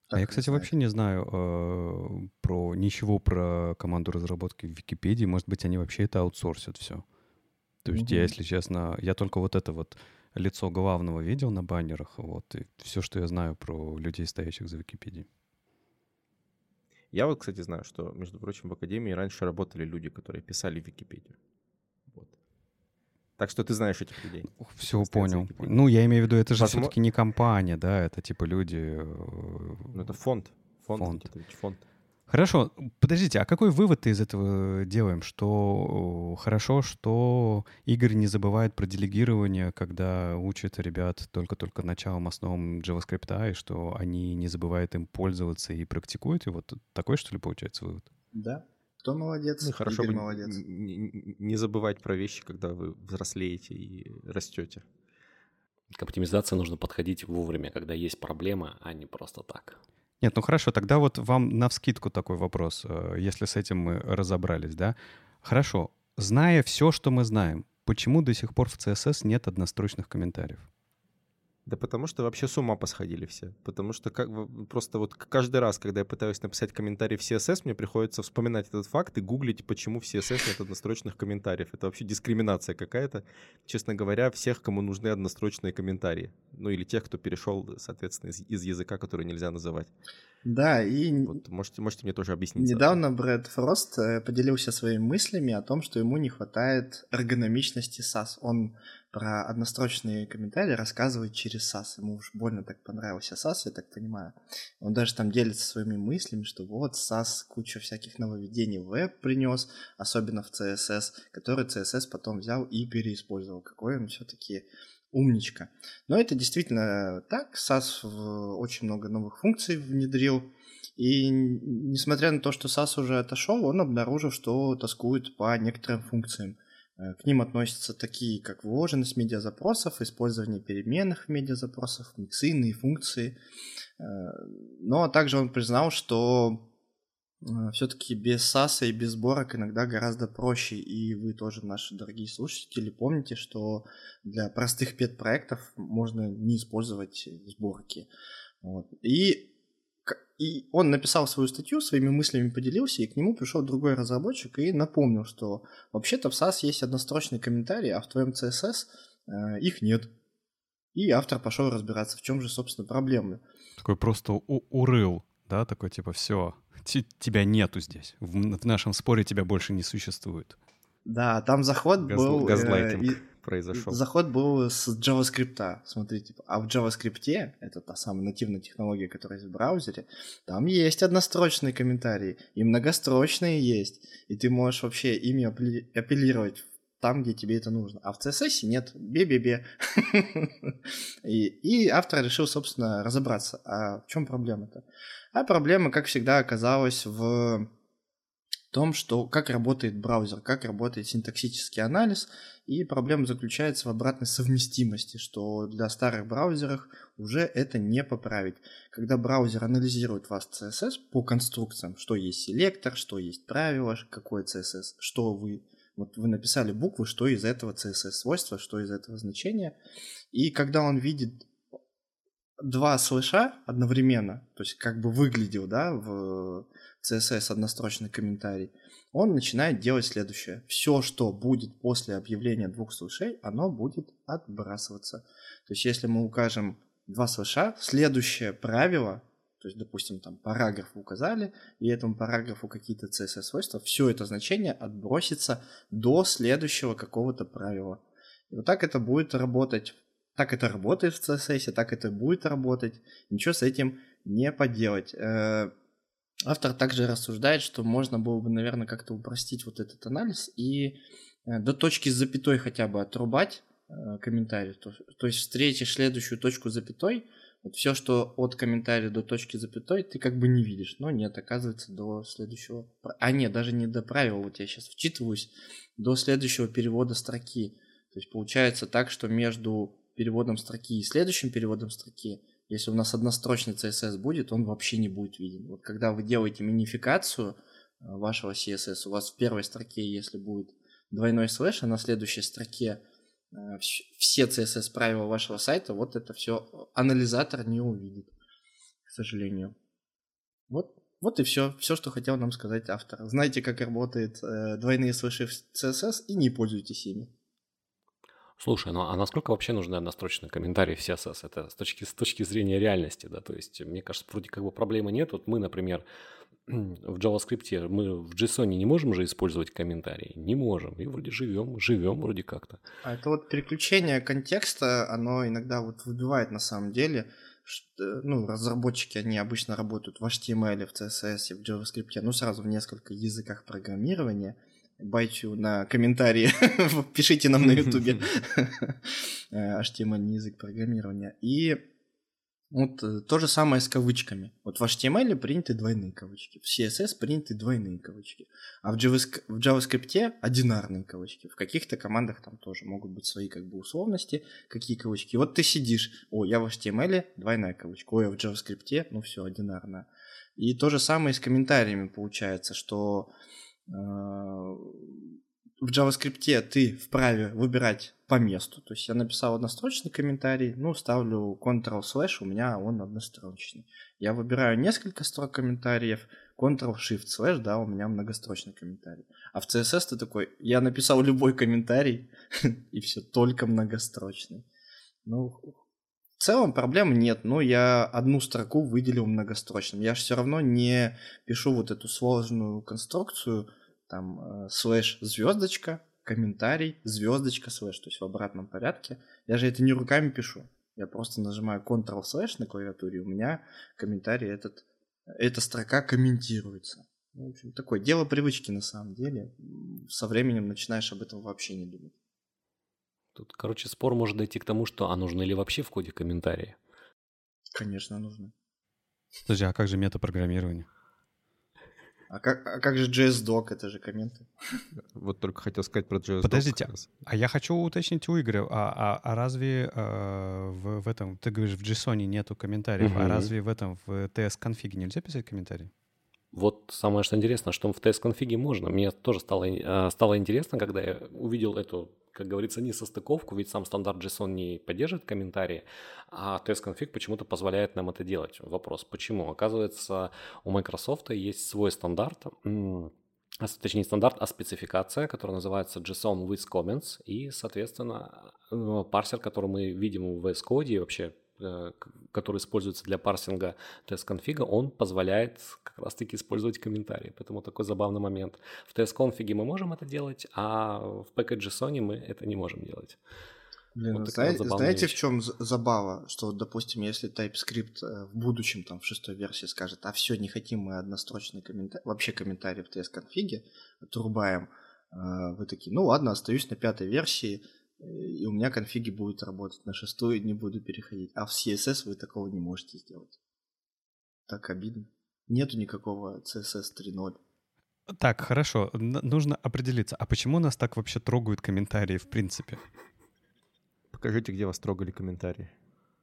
Так, а я, кстати, вообще не знаю э, про ничего про команду разработки в Википедии. Может быть, они вообще это аутсорсят все. То есть mm-hmm. я, если честно, я только вот это вот лицо главного видел на баннерах. Вот, и все, что я знаю про людей, стоящих за Википедией. Я вот, кстати, знаю, что, между прочим, в Академии раньше работали люди, которые писали в Википедию. Вот. Так что ты знаешь этих людей. Все, понял. Ну, я имею в виду, это же Возможно... все-таки не компания, да, это типа люди... Ну, это фонд. Фонд. фонд. Это фонд. Хорошо. Подождите, а какой вывод ты из этого делаем? Что хорошо, что Игорь не забывает про делегирование, когда учит ребят только-только началом, основам JavaScript, и что они не забывают им пользоваться и практикуют его? Вот такой, что ли, получается вывод? Да. Кто молодец? Ну, хорошо бы молодец. Не, не забывать про вещи, когда вы взрослеете и растете. К оптимизации нужно подходить вовремя, когда есть проблема, а не просто так. Нет, ну хорошо, тогда вот вам навскидку такой вопрос, если с этим мы разобрались, да? Хорошо, зная все, что мы знаем, почему до сих пор в си эс эс нет однострочных комментариев? Да потому что вообще с ума посходили все. Потому что как, просто вот каждый раз, когда я пытаюсь написать комментарий в си эс эс, мне приходится вспоминать этот факт и гуглить, почему в си эс эс нет однострочных комментариев. Это вообще дискриминация какая-то. Честно говоря, всех, кому нужны однострочные комментарии. Ну или тех, кто перешел, соответственно, из, из языка, который нельзя называть. Да, и... Вот, можете, можете мне тоже объяснить. Недавно Брэд Фрост поделился своими мыслями о том, что ему не хватает эргономичности Sass. Он про однострочные комментарии рассказывает через Sass. Ему уж больно так понравился Sass, я так понимаю. Он даже там делится своими мыслями, что вот Sass кучу всяких нововведений в веб принес, особенно в си эс эс, который си эс эс потом взял и переиспользовал. Какой он все-таки... Умничка. Но это действительно так. Sass очень много новых функций внедрил. И несмотря на то, что Sass уже отошел, он обнаружил, что тоскует по некоторым функциям. К ним относятся такие, как вложенность медиазапросов, использование переменных в медиазапросах, миксийные функции. Но также он признал, что все-таки без Sass и без сборок иногда гораздо проще, и вы тоже, наши дорогие слушатели, помните, что для простых пет-проектов можно не использовать сборки. Вот. И, и он написал свою статью, своими мыслями поделился, и к нему пришел другой разработчик и напомнил, что вообще-то в Sass есть однострочные комментарии, а в твоем си эс эс э, их нет. И автор пошел разбираться, в чем же, собственно, проблема. Такой просто у- урыл. Да, такой типа, все, тебя нету здесь. В, в нашем споре тебя больше не существует. Да, там заход Газ, был... Газлайтинг э, произошел. Заход был с JavaScript. Смотрите, а в JavaScript, это та самая нативная технология, которая есть в браузере, там есть однострочные комментарии, и многострочные есть, и ты можешь вообще ими апеллировать там, где тебе это нужно. А в си эс эс нет. Бе-бе-бе. И автор решил, собственно, разобраться. А в чем проблема-то? А проблема, как всегда, оказалась в том, что как работает браузер, как работает синтаксический анализ, и проблема заключается в обратной совместимости, что для старых браузеров уже это не поправить. Когда браузер анализирует ваш си эс эс по конструкциям, что есть селектор, что есть правило, какое си эс эс, что вы... Вот вы написали буквы, что из этого си эс эс-свойства, что из этого значения. И когда он видит два слэша одновременно, то есть как бы выглядел, да, в си эс эс однострочный комментарий, он начинает делать следующее. Все, что будет после объявления двух слэшей, оно будет отбрасываться. То есть если мы укажем два слэша, следующее правило... То есть, допустим, там параграф указали, и этому параграфу какие-то си эс эс-свойства, все это значение отбросится до следующего какого-то правила. И вот так это будет работать. Так это работает в си эс эс, так это будет работать. Ничего с этим не поделать. Автор также рассуждает, что можно было бы, наверное, как-то упростить вот этот анализ и до точки с запятой хотя бы отрубать комментарий. То, то есть встретишь следующую точку с запятой, вот все, что от комментария до точки с запятой, ты как бы не видишь. Но нет, оказывается, до следующего... А нет, даже не до правила, вот я сейчас вчитываюсь, до следующего перевода строки. То есть получается так, что между переводом строки и следующим переводом строки, если у нас однострочный си эс эс будет, он вообще не будет виден. Вот когда вы делаете минификацию вашего си эс эс, у вас в первой строке, если будет двойной слэш, а на следующей строке все си эс эс правила вашего сайта, вот это все анализатор не увидит, к сожалению. Вот, вот и все, все, что хотел нам сказать автор. Знаете, как работают э, двойные слэши в си эс эс и не пользуйтесь ими. Слушай, ну а насколько вообще нужны однострочные комментарии в си эс эс? Это с точки, с точки зрения реальности, да, то есть, мне кажется, вроде как бы проблемы нет. Вот мы, например, в JavaScript, мы в JSON не можем же использовать комментарии? Не можем, и вроде живем, живем вроде как-то. А это вот переключение контекста, оно иногда вот выбивает на самом деле, что, ну, разработчики, они обычно работают в эйч ти эм эл, в си эс эс, в JavaScript, ну, сразу в несколько языках программирования. Байтю на комментарии, пишите нам на ютубе эйч ти эм эл не язык программирования. И вот то же самое с кавычками. Вот в эйч ти эм эл приняты двойные кавычки, в си эс эс приняты двойные кавычки, а в JavaScript одинарные кавычки. В каких-то командах там тоже могут быть свои как бы условности, какие кавычки. Вот ты сидишь, о, я в эйч ти эм эл двойная кавычка, о, я в JavaScript, ну все, одинарная. И то же самое с комментариями получается, что... В JavaScript ты вправе выбирать по месту. То есть я написал однострочный комментарий, ну, ставлю Ctrl-slash, у меня он однострочный. Я выбираю несколько строк комментариев, Ctrl-shift-slash, да, у меня многострочный комментарий. А в си эс эс ты такой, я написал любой комментарий, и все, только многострочный. Ну, в целом проблем нет, но я одну строку выделил многострочным. Я же все равно не пишу вот эту сложную конструкцию, там, э, слэш, звездочка, комментарий, звездочка, слэш, то есть в обратном порядке. Я же это не руками пишу, я просто нажимаю Ctrl-slash на клавиатуре, и у меня комментарий этот, эта строка комментируется. Ну, в общем, такое дело привычки на самом деле, со временем начинаешь об этом вообще не думать. Тут, короче, спор может дойти к тому, что а нужны ли вообще в коде комментарии? Конечно, нужны. Подожди, а как же метапрограммирование? А как, а как же джей эс-Doc? Это же комменты. Вот только хотел сказать про джей эс-Doc. Подождите, а я хочу уточнить у Игоря. А, а, а разве а, в, в этом, ты говоришь, в JSON нету комментариев, угу. А разве в этом, в ти эс-конфиге нельзя писать комментарии? Вот самое что интересно, что в ти эс-конфиге можно. Мне тоже стало, стало интересно, когда я увидел эту, как говорится, не состыковку, ведь сам стандарт JSON не поддерживает комментарии, а TS-Config почему-то позволяет нам это делать. Вопрос, почему? Оказывается, у Microsoft есть свой стандарт, точнее не стандарт, а спецификация, которая называется JSON with Comments, и, соответственно, парсер, который мы видим в ви эс Code и вообще который используется для парсинга ти эс-конфига, он позволяет как раз-таки использовать комментарии. Поэтому такой забавный момент. В ти эс-конфиге мы можем это делать, а в package.json мы это не можем делать. Блин, вот зна- вот знаете, вещь. В чем забава? Что, допустим, если TypeScript в будущем, там, в шестой версии скажет, а все, не хотим мы однострочный комментарий, вообще комментарий в ти эс-конфиге, отрубаем, вы такие, ну ладно, остаюсь на пятой версии, и у меня конфиги будут работать, на шестую не буду переходить. А в си эс эс вы такого не можете сделать. Так обидно. Нету никакого си эс эс три ноль. Так, хорошо. Нужно определиться, а почему нас так вообще трогают комментарии в принципе? Покажите, где вас трогали комментарии.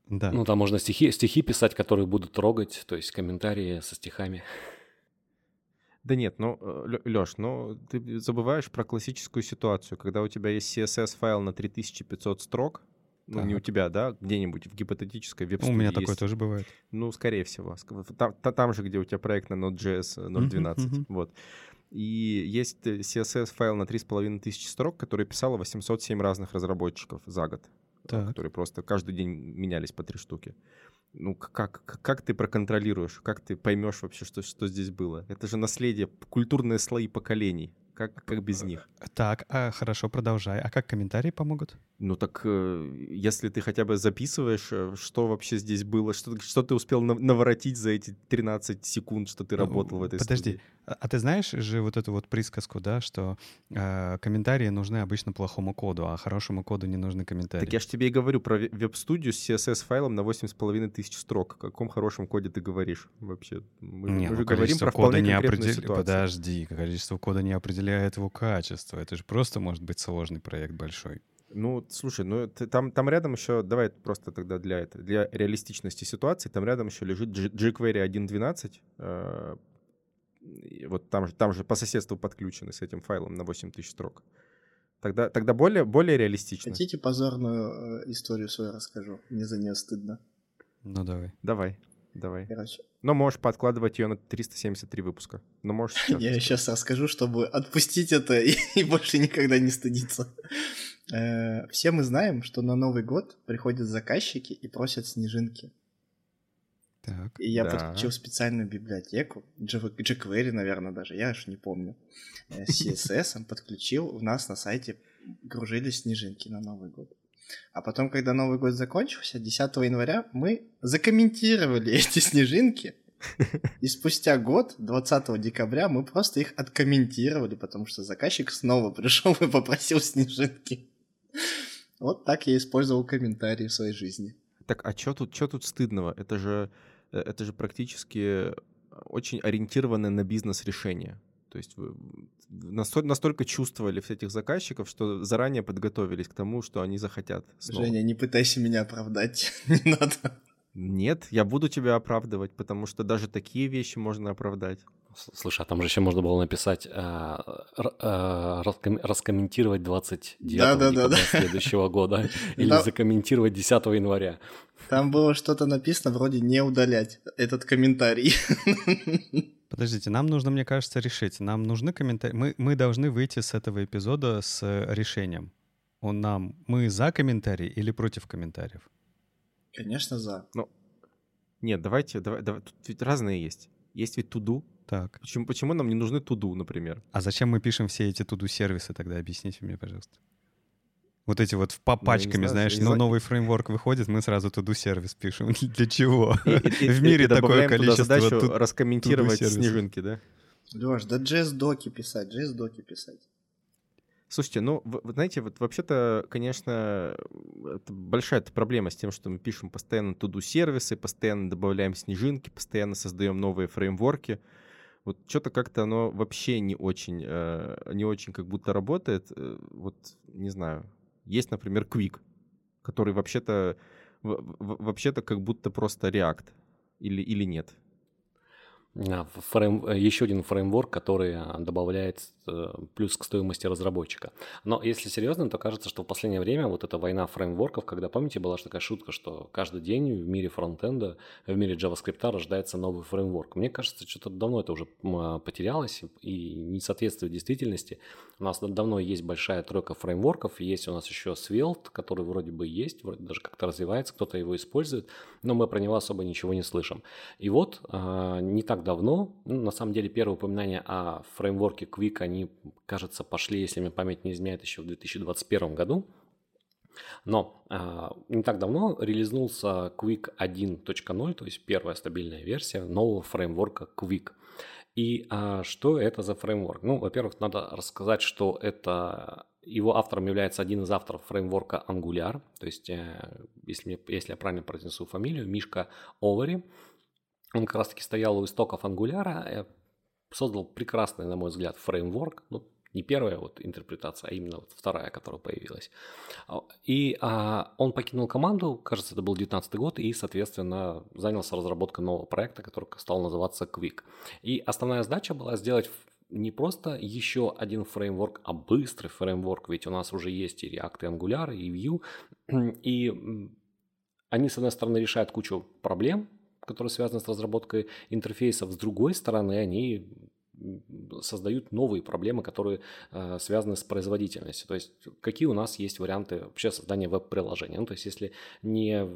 Да. Ну, там можно стихи, стихи писать, которые будут трогать, то есть комментарии со стихами. Да нет, ну, Лёш, ну, ты забываешь про классическую ситуацию, когда у тебя есть си эс эс-файл на три тысячи пятьсот строк, ну, не у тебя, да, где-нибудь в гипотетической веб-студии. У меня такое тоже бывает. Ну, скорее всего. Там, там же, где у тебя проект на Node.js ноль двенадцать, mm-hmm. вот. И есть си эс эс-файл на три с половиной тысячи строк, который писало восемьсот семь разных разработчиков за год, так. Которые просто каждый день менялись по три штуки. Ну, как, как, как ты проконтролируешь, как ты поймешь вообще, что, что здесь было? Это же наследие, культурные слои поколений. Как, как без них? Так, а, хорошо, продолжай. А как комментарии помогут? Ну так, если ты хотя бы записываешь, что вообще здесь было, что, что ты успел наворотить за эти тринадцать секунд, что ты работал ну, в этой подожди. студии. Подожди, а ты знаешь же вот эту вот присказку, да, что э, комментарии нужны обычно плохому коду, а хорошему коду не нужны комментарии. Так я же тебе и говорю про веб-студию с си эс эс-файлом на восемь с половиной тысяч строк. О каком хорошем коде ты говоришь вообще? Мы, не, мы ну, же говорим про вполне конкретную определ... ситуацию. Подожди, количество кода не определяется его качество. Это же просто может быть сложный проект большой. Ну, слушай, ну ты, там, там рядом еще, давай просто тогда для, это, для реалистичности ситуации, там рядом еще лежит джей квери один точка двенадцать, э, вот там же, там же по соседству подключены с этим файлом на восемь тысяч строк. Тогда, тогда более, более реалистично. Хотите позорную э, историю свою расскажу? Мне за нее стыдно. Ну, давай. Давай. Давай. Короче. Но можешь подкладывать ее на триста семьдесят три выпуска. Но можешь сейчас Я сейчас расскажу, чтобы отпустить это и, и больше никогда не стыдиться. Э, все мы знаем, что на Новый год приходят заказчики и просят снежинки. Так, и я да. подключил специальную библиотеку, jQuery, наверное, даже, я аж не помню. С си эс эс подключил, у нас на сайте гружились снежинки на Новый год. А потом, когда Новый год закончился, десятого января мы закомментировали эти снежинки, и спустя год, двадцатого декабря, мы просто их откомментировали, потому что заказчик снова пришел и попросил снежинки. Вот так я использовал комментарии в своей жизни. Так, а что тут, что тут стыдного? Это же, это же практически очень ориентированное на бизнес решение. То есть вы настолько чувствовали этих заказчиков, что заранее подготовились к тому, что они захотят снова. Женя, не пытайся меня оправдать, не надо. Нет, я буду тебя оправдывать, потому что даже такие вещи можно оправдать. Слушай, а там же еще можно было написать, а, а, раскомментировать двадцать девятого да, да, да, да. следующего года или там... закомментировать десятого января. Там было что-то написано вроде «не удалять» этот комментарий. Подождите, нам нужно, мне кажется, решить. Нам нужны комментарии. Мы, мы должны выйти с этого эпизода с решением. Он нам... Мы за комментарии или против комментариев? Конечно, за. Но... Нет, давайте... Давай, давай. Тут ведь разные есть. Есть ведь to-do. Так. Почему, почему нам не нужны to-do, например? А зачем мы пишем все эти to-do-сервисы тогда? Объясните мне, пожалуйста. Вот эти вот по пачками, ну, знаешь, но новый фреймворк выходит, мы сразу to-do-сервис пишем. Для чего? И, и, в мире и такое количество туда задачу to- раскомментировать снежинки, да? Лёш, да джей эс-доки писать, джей эс-доки писать. Слушайте, ну, вы, знаете, вот вообще-то, конечно, это большая проблема с тем, что мы пишем постоянно to-do-сервисы, постоянно добавляем снежинки, постоянно создаем новые фреймворки. Вот что-то как-то оно вообще не очень, не очень как будто работает. Вот, не знаю... Есть, например, Qwik, который вообще-то, вообще-то как будто просто React или, или нет. Фрейм, еще один фреймворк, который добавляет плюс к стоимости разработчика. Но если серьезно, то кажется, что в последнее время вот эта война фреймворков, когда, помните, была такая шутка, что каждый день в мире фронтенда, в мире JavaScript рождается новый фреймворк. Мне кажется, что-то давно это уже потерялось и не соответствует действительности. У нас давно есть большая тройка фреймворков, есть у нас еще Svelte, который вроде бы есть, вроде даже как-то развивается, кто-то его использует, но мы про него особо ничего не слышим. И вот не так давно, ну, на самом деле, первые упоминания о фреймворке Qwik, они, кажется, пошли, если мне память не изменяет, еще в две тысячи двадцать первом году. Но э, не так давно релизнулся Qwik один точка ноль, то есть первая стабильная версия нового фреймворка Qwik. И э, что это за фреймворк? Ну, во-первых, надо рассказать, что это... Его автором является один из авторов фреймворка Angular, то есть, э, если, мне, если я правильно произнесу фамилию, Мишка Овари. Он как раз-таки стоял у истоков Angular, создал прекрасный, на мой взгляд, фреймворк. Ну, не первая вот интерпретация, а именно вот вторая, которая появилась. И а, он покинул команду, кажется, это был девятнадцатый год, и, соответственно, занялся разработкой нового проекта, который стал называться Qwik. И основная задача была сделать... не просто еще один фреймворк, а быстрый фреймворк, ведь у нас уже есть и React, и Angular, и Vue, и они, с одной стороны, решают кучу проблем, которые связаны с разработкой интерфейсов, с другой стороны, они создают новые проблемы, которые э, связаны с производительностью, то есть какие у нас есть варианты вообще создания веб-приложения, ну, то есть если не...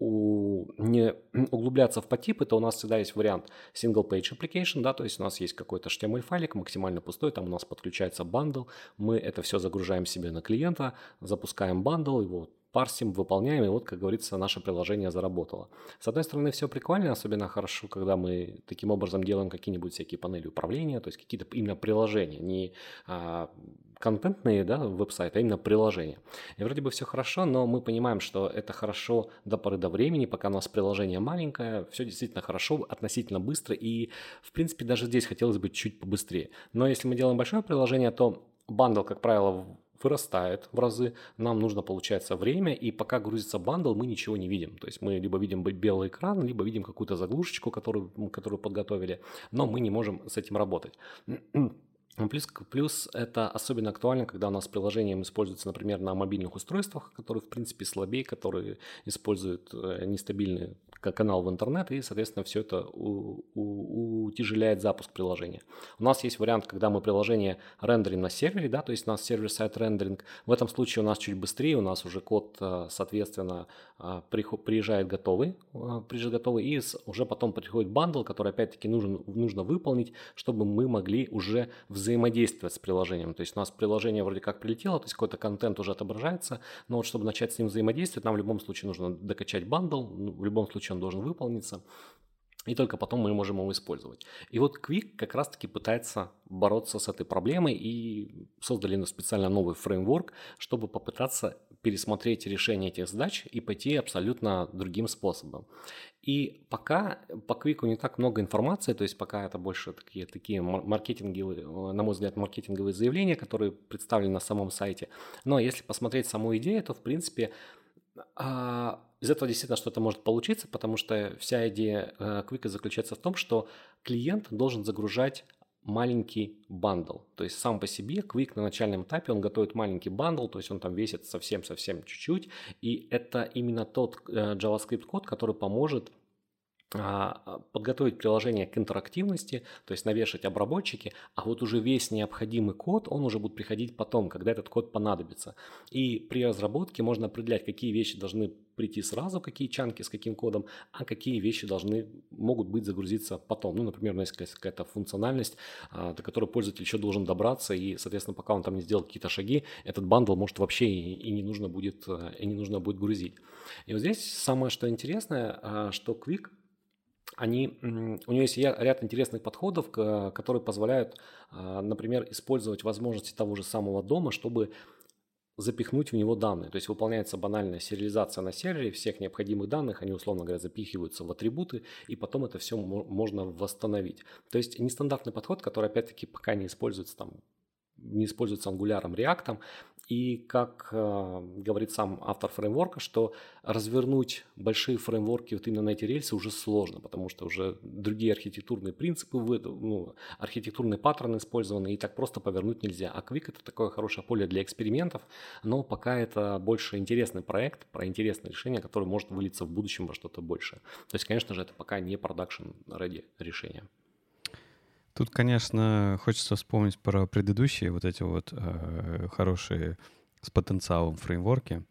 у, не углубляться в подтипы, то у нас всегда есть вариант single page application, да, то есть у нас есть какой-то эйч ти эм эль-файлик максимально пустой, там у нас подключается бандл, мы это все загружаем себе на клиента, запускаем бандл, его парсим, выполняем, и вот, как говорится, наше приложение заработало. С одной стороны, все прикольно, особенно хорошо, когда мы таким образом делаем какие-нибудь всякие панели управления, то есть какие-то именно приложения, не а, контентные, да, веб-сайты, а именно приложения. И вроде бы все хорошо, но мы понимаем, что это хорошо до поры до времени, пока у нас приложение маленькое, все действительно хорошо, относительно быстро, и, в принципе, даже здесь хотелось бы чуть побыстрее. Но если мы делаем большое приложение, то бандл, как правило, вырастает в разы, нам нужно, получается, время, и пока грузится бандл, мы ничего не видим. То есть мы либо видим белый экран, либо видим какую-то заглушечку, которую, которую подготовили, но мы не можем с этим работать. Плюс, плюс это особенно актуально, когда у нас приложение используется, например, на мобильных устройствах, которые, в принципе, слабее, которые используют нестабильный канал в интернет, и, соответственно, все это у, у, утяжеляет запуск приложения. У нас есть вариант, когда мы приложение рендерим на сервере, да, то есть у нас сервер-сайд рендеринг. В этом случае у нас чуть быстрее, у нас уже код, соответственно, приезжает готовый, приезжает готовый, и уже потом приходит бандл, который, опять-таки, нужен, нужно выполнить, чтобы мы могли уже взаимодействовать с приложением. То есть у нас приложение вроде как прилетело, то есть какой-то контент уже отображается, но вот чтобы начать с ним взаимодействовать, нам в любом случае нужно докачать бандл, в любом случае он должен выполниться, и только потом мы можем его использовать. И вот Qwik как раз-таки пытается бороться с этой проблемой, и создали специально новый фреймворк, чтобы попытаться пересмотреть решение этих задач и пойти абсолютно другим способом. И пока по Qwik не так много информации, то есть пока это больше такие, такие маркетинговые, на мой взгляд, маркетинговые заявления, которые представлены на самом сайте. Но если посмотреть саму идею, то в принципе из этого действительно что-то может получиться, потому что вся идея Qwik заключается в том, что клиент должен загружать маленький бандл. То есть сам по себе Qwik на начальном этапе, он готовит маленький бандл, то есть он там весит совсем-совсем чуть-чуть, и это именно тот JavaScript код, который поможет подготовить приложение к интерактивности, то есть навешать обработчики, а вот уже весь необходимый код, он уже будет приходить потом, когда этот код понадобится. И при разработке можно определять, какие вещи должны прийти сразу, какие чанки с каким кодом, а какие вещи должны, могут быть загрузиться потом. Ну, например, у нас есть какая-то функциональность, до которой пользователь еще должен добраться, и, соответственно, пока он там не сделал какие-то шаги, этот бандл может вообще и, и, не, нужно будет, и не нужно будет грузить. И вот здесь самое, что интересное, что Qwik, Они, у нее есть ряд интересных подходов, которые позволяют, например, использовать возможности того же самого дома, чтобы запихнуть в него данные. То есть выполняется банальная сериализация на сервере всех необходимых данных, они, условно говоря, запихиваются в атрибуты, и потом это все можно восстановить. То есть нестандартный подход, который, опять-таки, пока не используется там, не используется Angular, React, и, как э, говорит сам автор фреймворка, что развернуть большие фреймворки вот именно на эти рельсы уже сложно, потому что уже другие архитектурные принципы, ну, архитектурные паттерны использованы, и так просто повернуть нельзя. А Qwik — это такое хорошее поле для экспериментов, но пока это больше интересный проект, про интересное решение, которое может вылиться в будущем во что-то большее. То есть, конечно же, это пока не production-ready решение. Тут, конечно, хочется вспомнить про предыдущие вот эти вот э, хорошие с потенциалом фреймворки,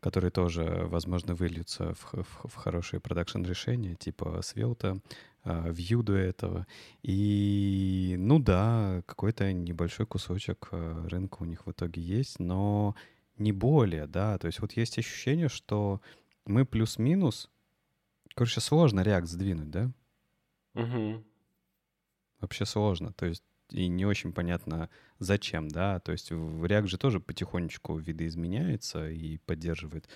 которые тоже, возможно, выльются в, в, в хорошие продакшн-решения, типа Svelte, э, Vue до этого. И, ну да, какой-то небольшой кусочек рынка у них в итоге есть, но не более, да. То есть вот есть ощущение, что мы плюс-минус... Короче, сложно React сдвинуть, да? Угу. Вообще сложно, то есть и не очень понятно, зачем, да, то есть React же тоже потихонечку видоизменяется и поддерживает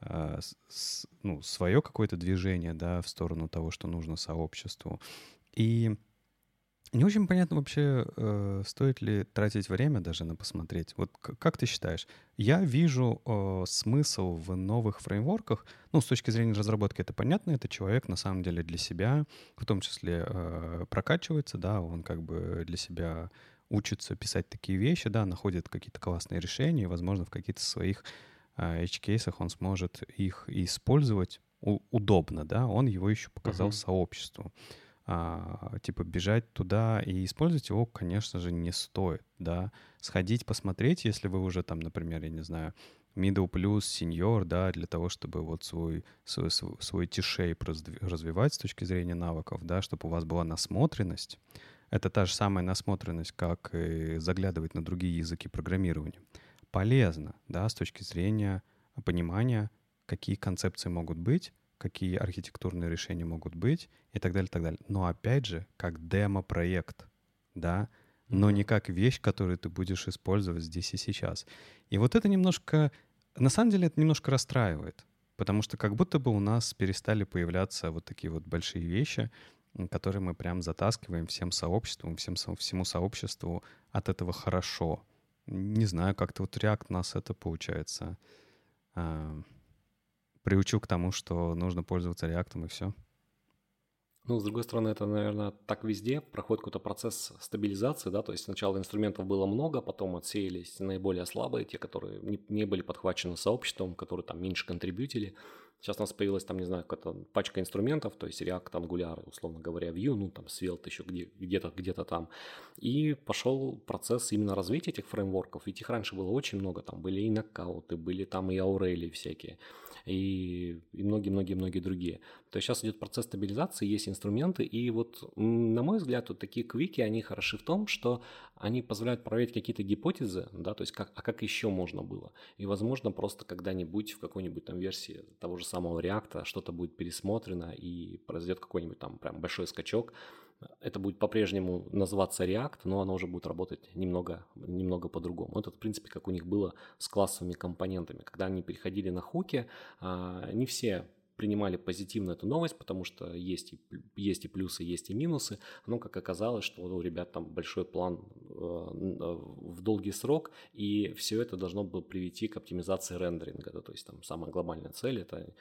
э, с, ну, свое какое-то движение, да, в сторону того, что нужно сообществу. И не очень понятно вообще, э, стоит ли тратить время даже на посмотреть. Вот как ты считаешь? Я вижу э, смысл в новых фреймворках. Ну, с точки зрения разработки это понятно. Это человек на самом деле для себя, в том числе э, прокачивается, да, он как бы для себя учится писать такие вещи, да, находит какие-то классные решения, и, возможно, в каких-то своих э, edge-кейсах он сможет их использовать у- удобно, да. Он его еще показал uh-huh. сообществу. а, типа бежать туда и использовать его, конечно же, не стоит, да. Сходить посмотреть, если вы уже там, например, я не знаю, middle plus, senior, да, для того, чтобы вот свой, свой, свой t-shape развивать с точки зрения навыков, да, чтобы у вас была насмотренность. Это та же самая насмотренность, как и заглядывать на другие языки программирования. Полезно, да, с точки зрения понимания, какие концепции могут быть, какие архитектурные решения могут быть и так далее, так далее. Но опять же, как демо-проект, да, но не как вещь, которую ты будешь использовать здесь и сейчас. И вот это немножко, на самом деле, это немножко расстраивает, потому что как будто бы у нас перестали появляться вот такие вот большие вещи, которые мы прям затаскиваем всем сообществом, всем, всему сообществу от этого хорошо. Не знаю, как-то вот React нас это получается. Э, приучу к тому, что нужно пользоваться React, и все. Ну, с другой стороны, это, наверное, так везде. Проходит какой-то процесс стабилизации, да, то есть сначала инструментов было много, потом отсеялись наиболее слабые, те, которые не, не были подхвачены сообществом, которые там меньше контрибьютили. Сейчас у нас появилась там, не знаю, какая-то пачка инструментов, то есть React, Angular, условно говоря, Vue, ну там Svelte еще где- где-то, где-то там. И пошел процесс именно развития этих фреймворков, ведь их раньше было очень много, там были и нокауты, были там и аурели всякие, и многие-многие-многие другие. То есть сейчас идет процесс стабилизации, есть инструменты, и вот, на мой взгляд, вот такие квики, они хороши в том, что они позволяют проверить какие-то гипотезы, да, то есть как, а как еще можно было. И, возможно, просто когда-нибудь в какой-нибудь там версии того же самого React, что-то будет пересмотрено и произойдет какой-нибудь там прям большой скачок. Это будет по-прежнему называться React, но оно уже будет работать немного, немного по-другому. Это, в принципе, как у них было с классовыми компонентами. Когда они переходили на хуки, не все принимали позитивно эту новость, потому что есть и, есть и плюсы, есть и минусы, но, как оказалось, что у ребят там большой план э, в долгий срок, и все это должно было привести к оптимизации рендеринга, да, то есть там самая глобальная цель, это,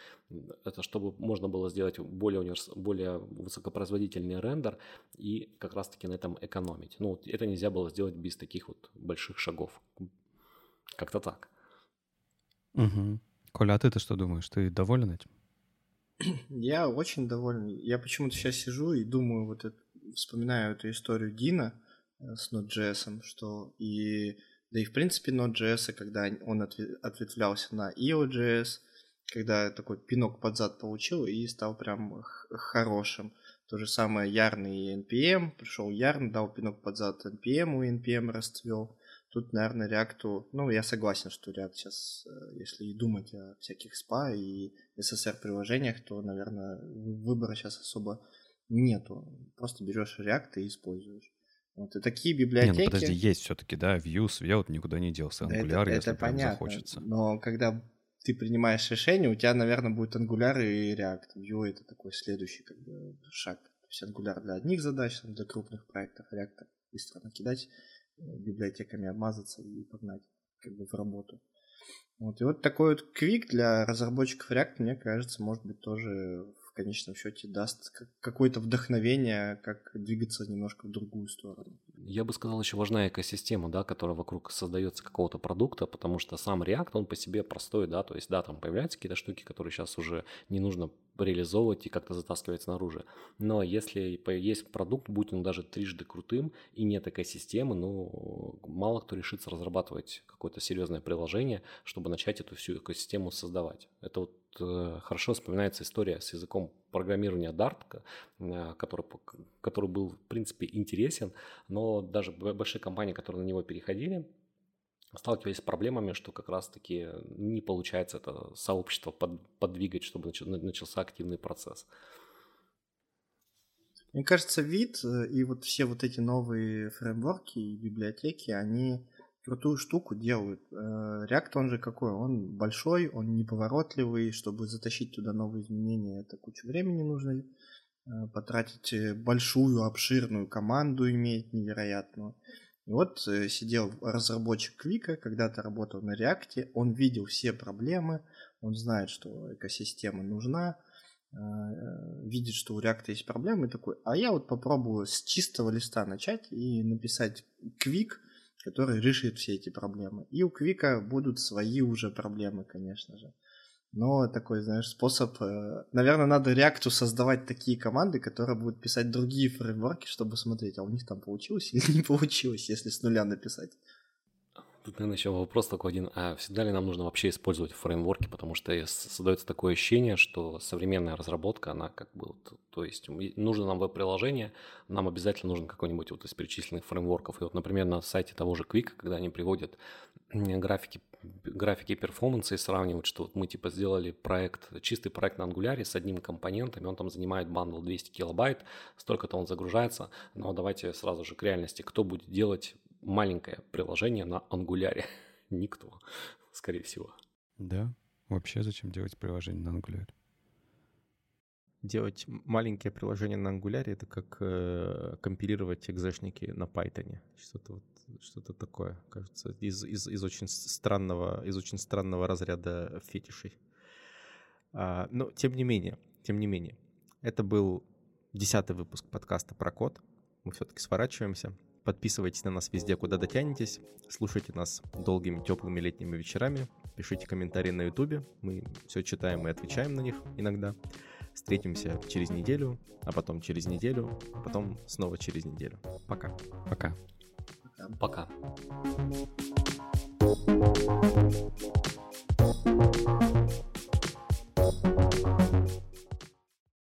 это чтобы можно было сделать более, универс... более высокопроизводительный рендер и как раз-таки на этом экономить. Ну, вот это нельзя было сделать без таких вот больших шагов. Как-то так. Угу. Коля, а ты-то что думаешь? Ты доволен этим? Я очень доволен. Я почему-то сейчас сижу и думаю, вот это, вспоминаю эту историю Дина с Node.js, что и, да и в принципе Node.js, когда он ответвлялся на ай о джей эс, когда такой пинок под зад получил и стал прям хорошим. То же самое Yarn и эн пи эм. Пришел Yarn, дал пинок под зад эн пи эм, и эн пи эм расцвел. Тут, наверное, React, ну, я согласен, что React сейчас, если и думать о всяких эс пи эй и эс эс эр-приложениях, то, наверное, выбора сейчас особо нету. Просто берешь React и используешь. Вот, и такие библиотеки... Не, ну подожди, есть все-таки, да, Vue, Svelte никуда не делся, Angular, это, если это прям понятно, захочется. Но когда ты принимаешь решение, у тебя, наверное, будет Angular и React. Vue — это такой следующий как бы шаг. То есть Angular для одних задач, для крупных проектов, React так быстро накидать, библиотеками обмазаться и погнать как бы в работу. Вот. И вот такой вот Qwik для разработчиков React, мне кажется, может быть, тоже в конечном счете даст какое-то вдохновение, как двигаться немножко в другую сторону. Я бы сказал, еще важна экосистема, да, которая вокруг создается какого-то продукта, потому что сам React, он по себе простой, да, то есть, да, там появляются какие-то штуки, которые сейчас уже не нужно реализовывать и как-то затаскивать снаружи. Но если есть продукт, будь он даже трижды крутым, и нет экосистемы, ну, мало кто решится разрабатывать какое-то серьезное приложение, чтобы начать эту всю экосистему создавать. Это вот хорошо вспоминается история с языком программирования Dart, который, который был, в принципе, интересен, но даже большие компании, которые на него переходили, сталкивались с проблемами, что как раз-таки не получается это сообщество подвигать, чтобы начался активный процесс. Мне кажется, вид и вот все вот эти новые фреймворки и библиотеки, они крутую штуку делают. React, он же какой? Он большой, он неповоротливый. Чтобы затащить туда новые изменения, это кучу времени нужно потратить. Большую, обширную команду иметь невероятную. И вот сидел разработчик Qwik, когда-то работал на React, он видел все проблемы, он знает, что экосистема нужна, видит, что у React есть проблемы, и такой, а я вот попробую с чистого листа начать и написать Qwik, который решит все эти проблемы. И у Qwik будут свои уже проблемы, конечно же. Но такой, знаешь, способ... Наверное, надо React создавать такие команды, которые будут писать другие фреймворки, чтобы смотреть, а у них там получилось или не получилось, если с нуля написать. Тут, наверное, еще вопрос такой один. А всегда ли нам нужно вообще использовать фреймворки? Потому что создается такое ощущение, что современная разработка, она как бы... Вот, то есть нужно нам веб-приложение, нам обязательно нужен какой-нибудь вот из перечисленных фреймворков. И вот, например, на сайте того же Qwik, когда они приводят графики, графики перформанса и сравнивают, что вот мы типа сделали проект, чистый проект на Angular с одним компонентом, и он там занимает бандл двести килобайт, столько-то он загружается. Но давайте сразу же к реальности. Кто будет делать маленькое приложение на Angular? Никто, скорее всего. Да, вообще зачем делать приложение на Angular? Делать маленькое приложение на Angular — это как э, компилировать экзешники на Python. Что-то, вот, что-то такое, кажется, из, из, из, очень странного, из очень странного разряда фетишей. А, но тем не менее, тем не менее, это был десятый выпуск подкаста про код. Мы все-таки сворачиваемся. Подписывайтесь на нас везде, куда дотянетесь. Слушайте нас долгими, теплыми летними вечерами. Пишите комментарии на Ютубе. Мы все читаем и отвечаем на них иногда. Встретимся через неделю, а потом через неделю, а потом снова через неделю. Пока. Пока. Пока.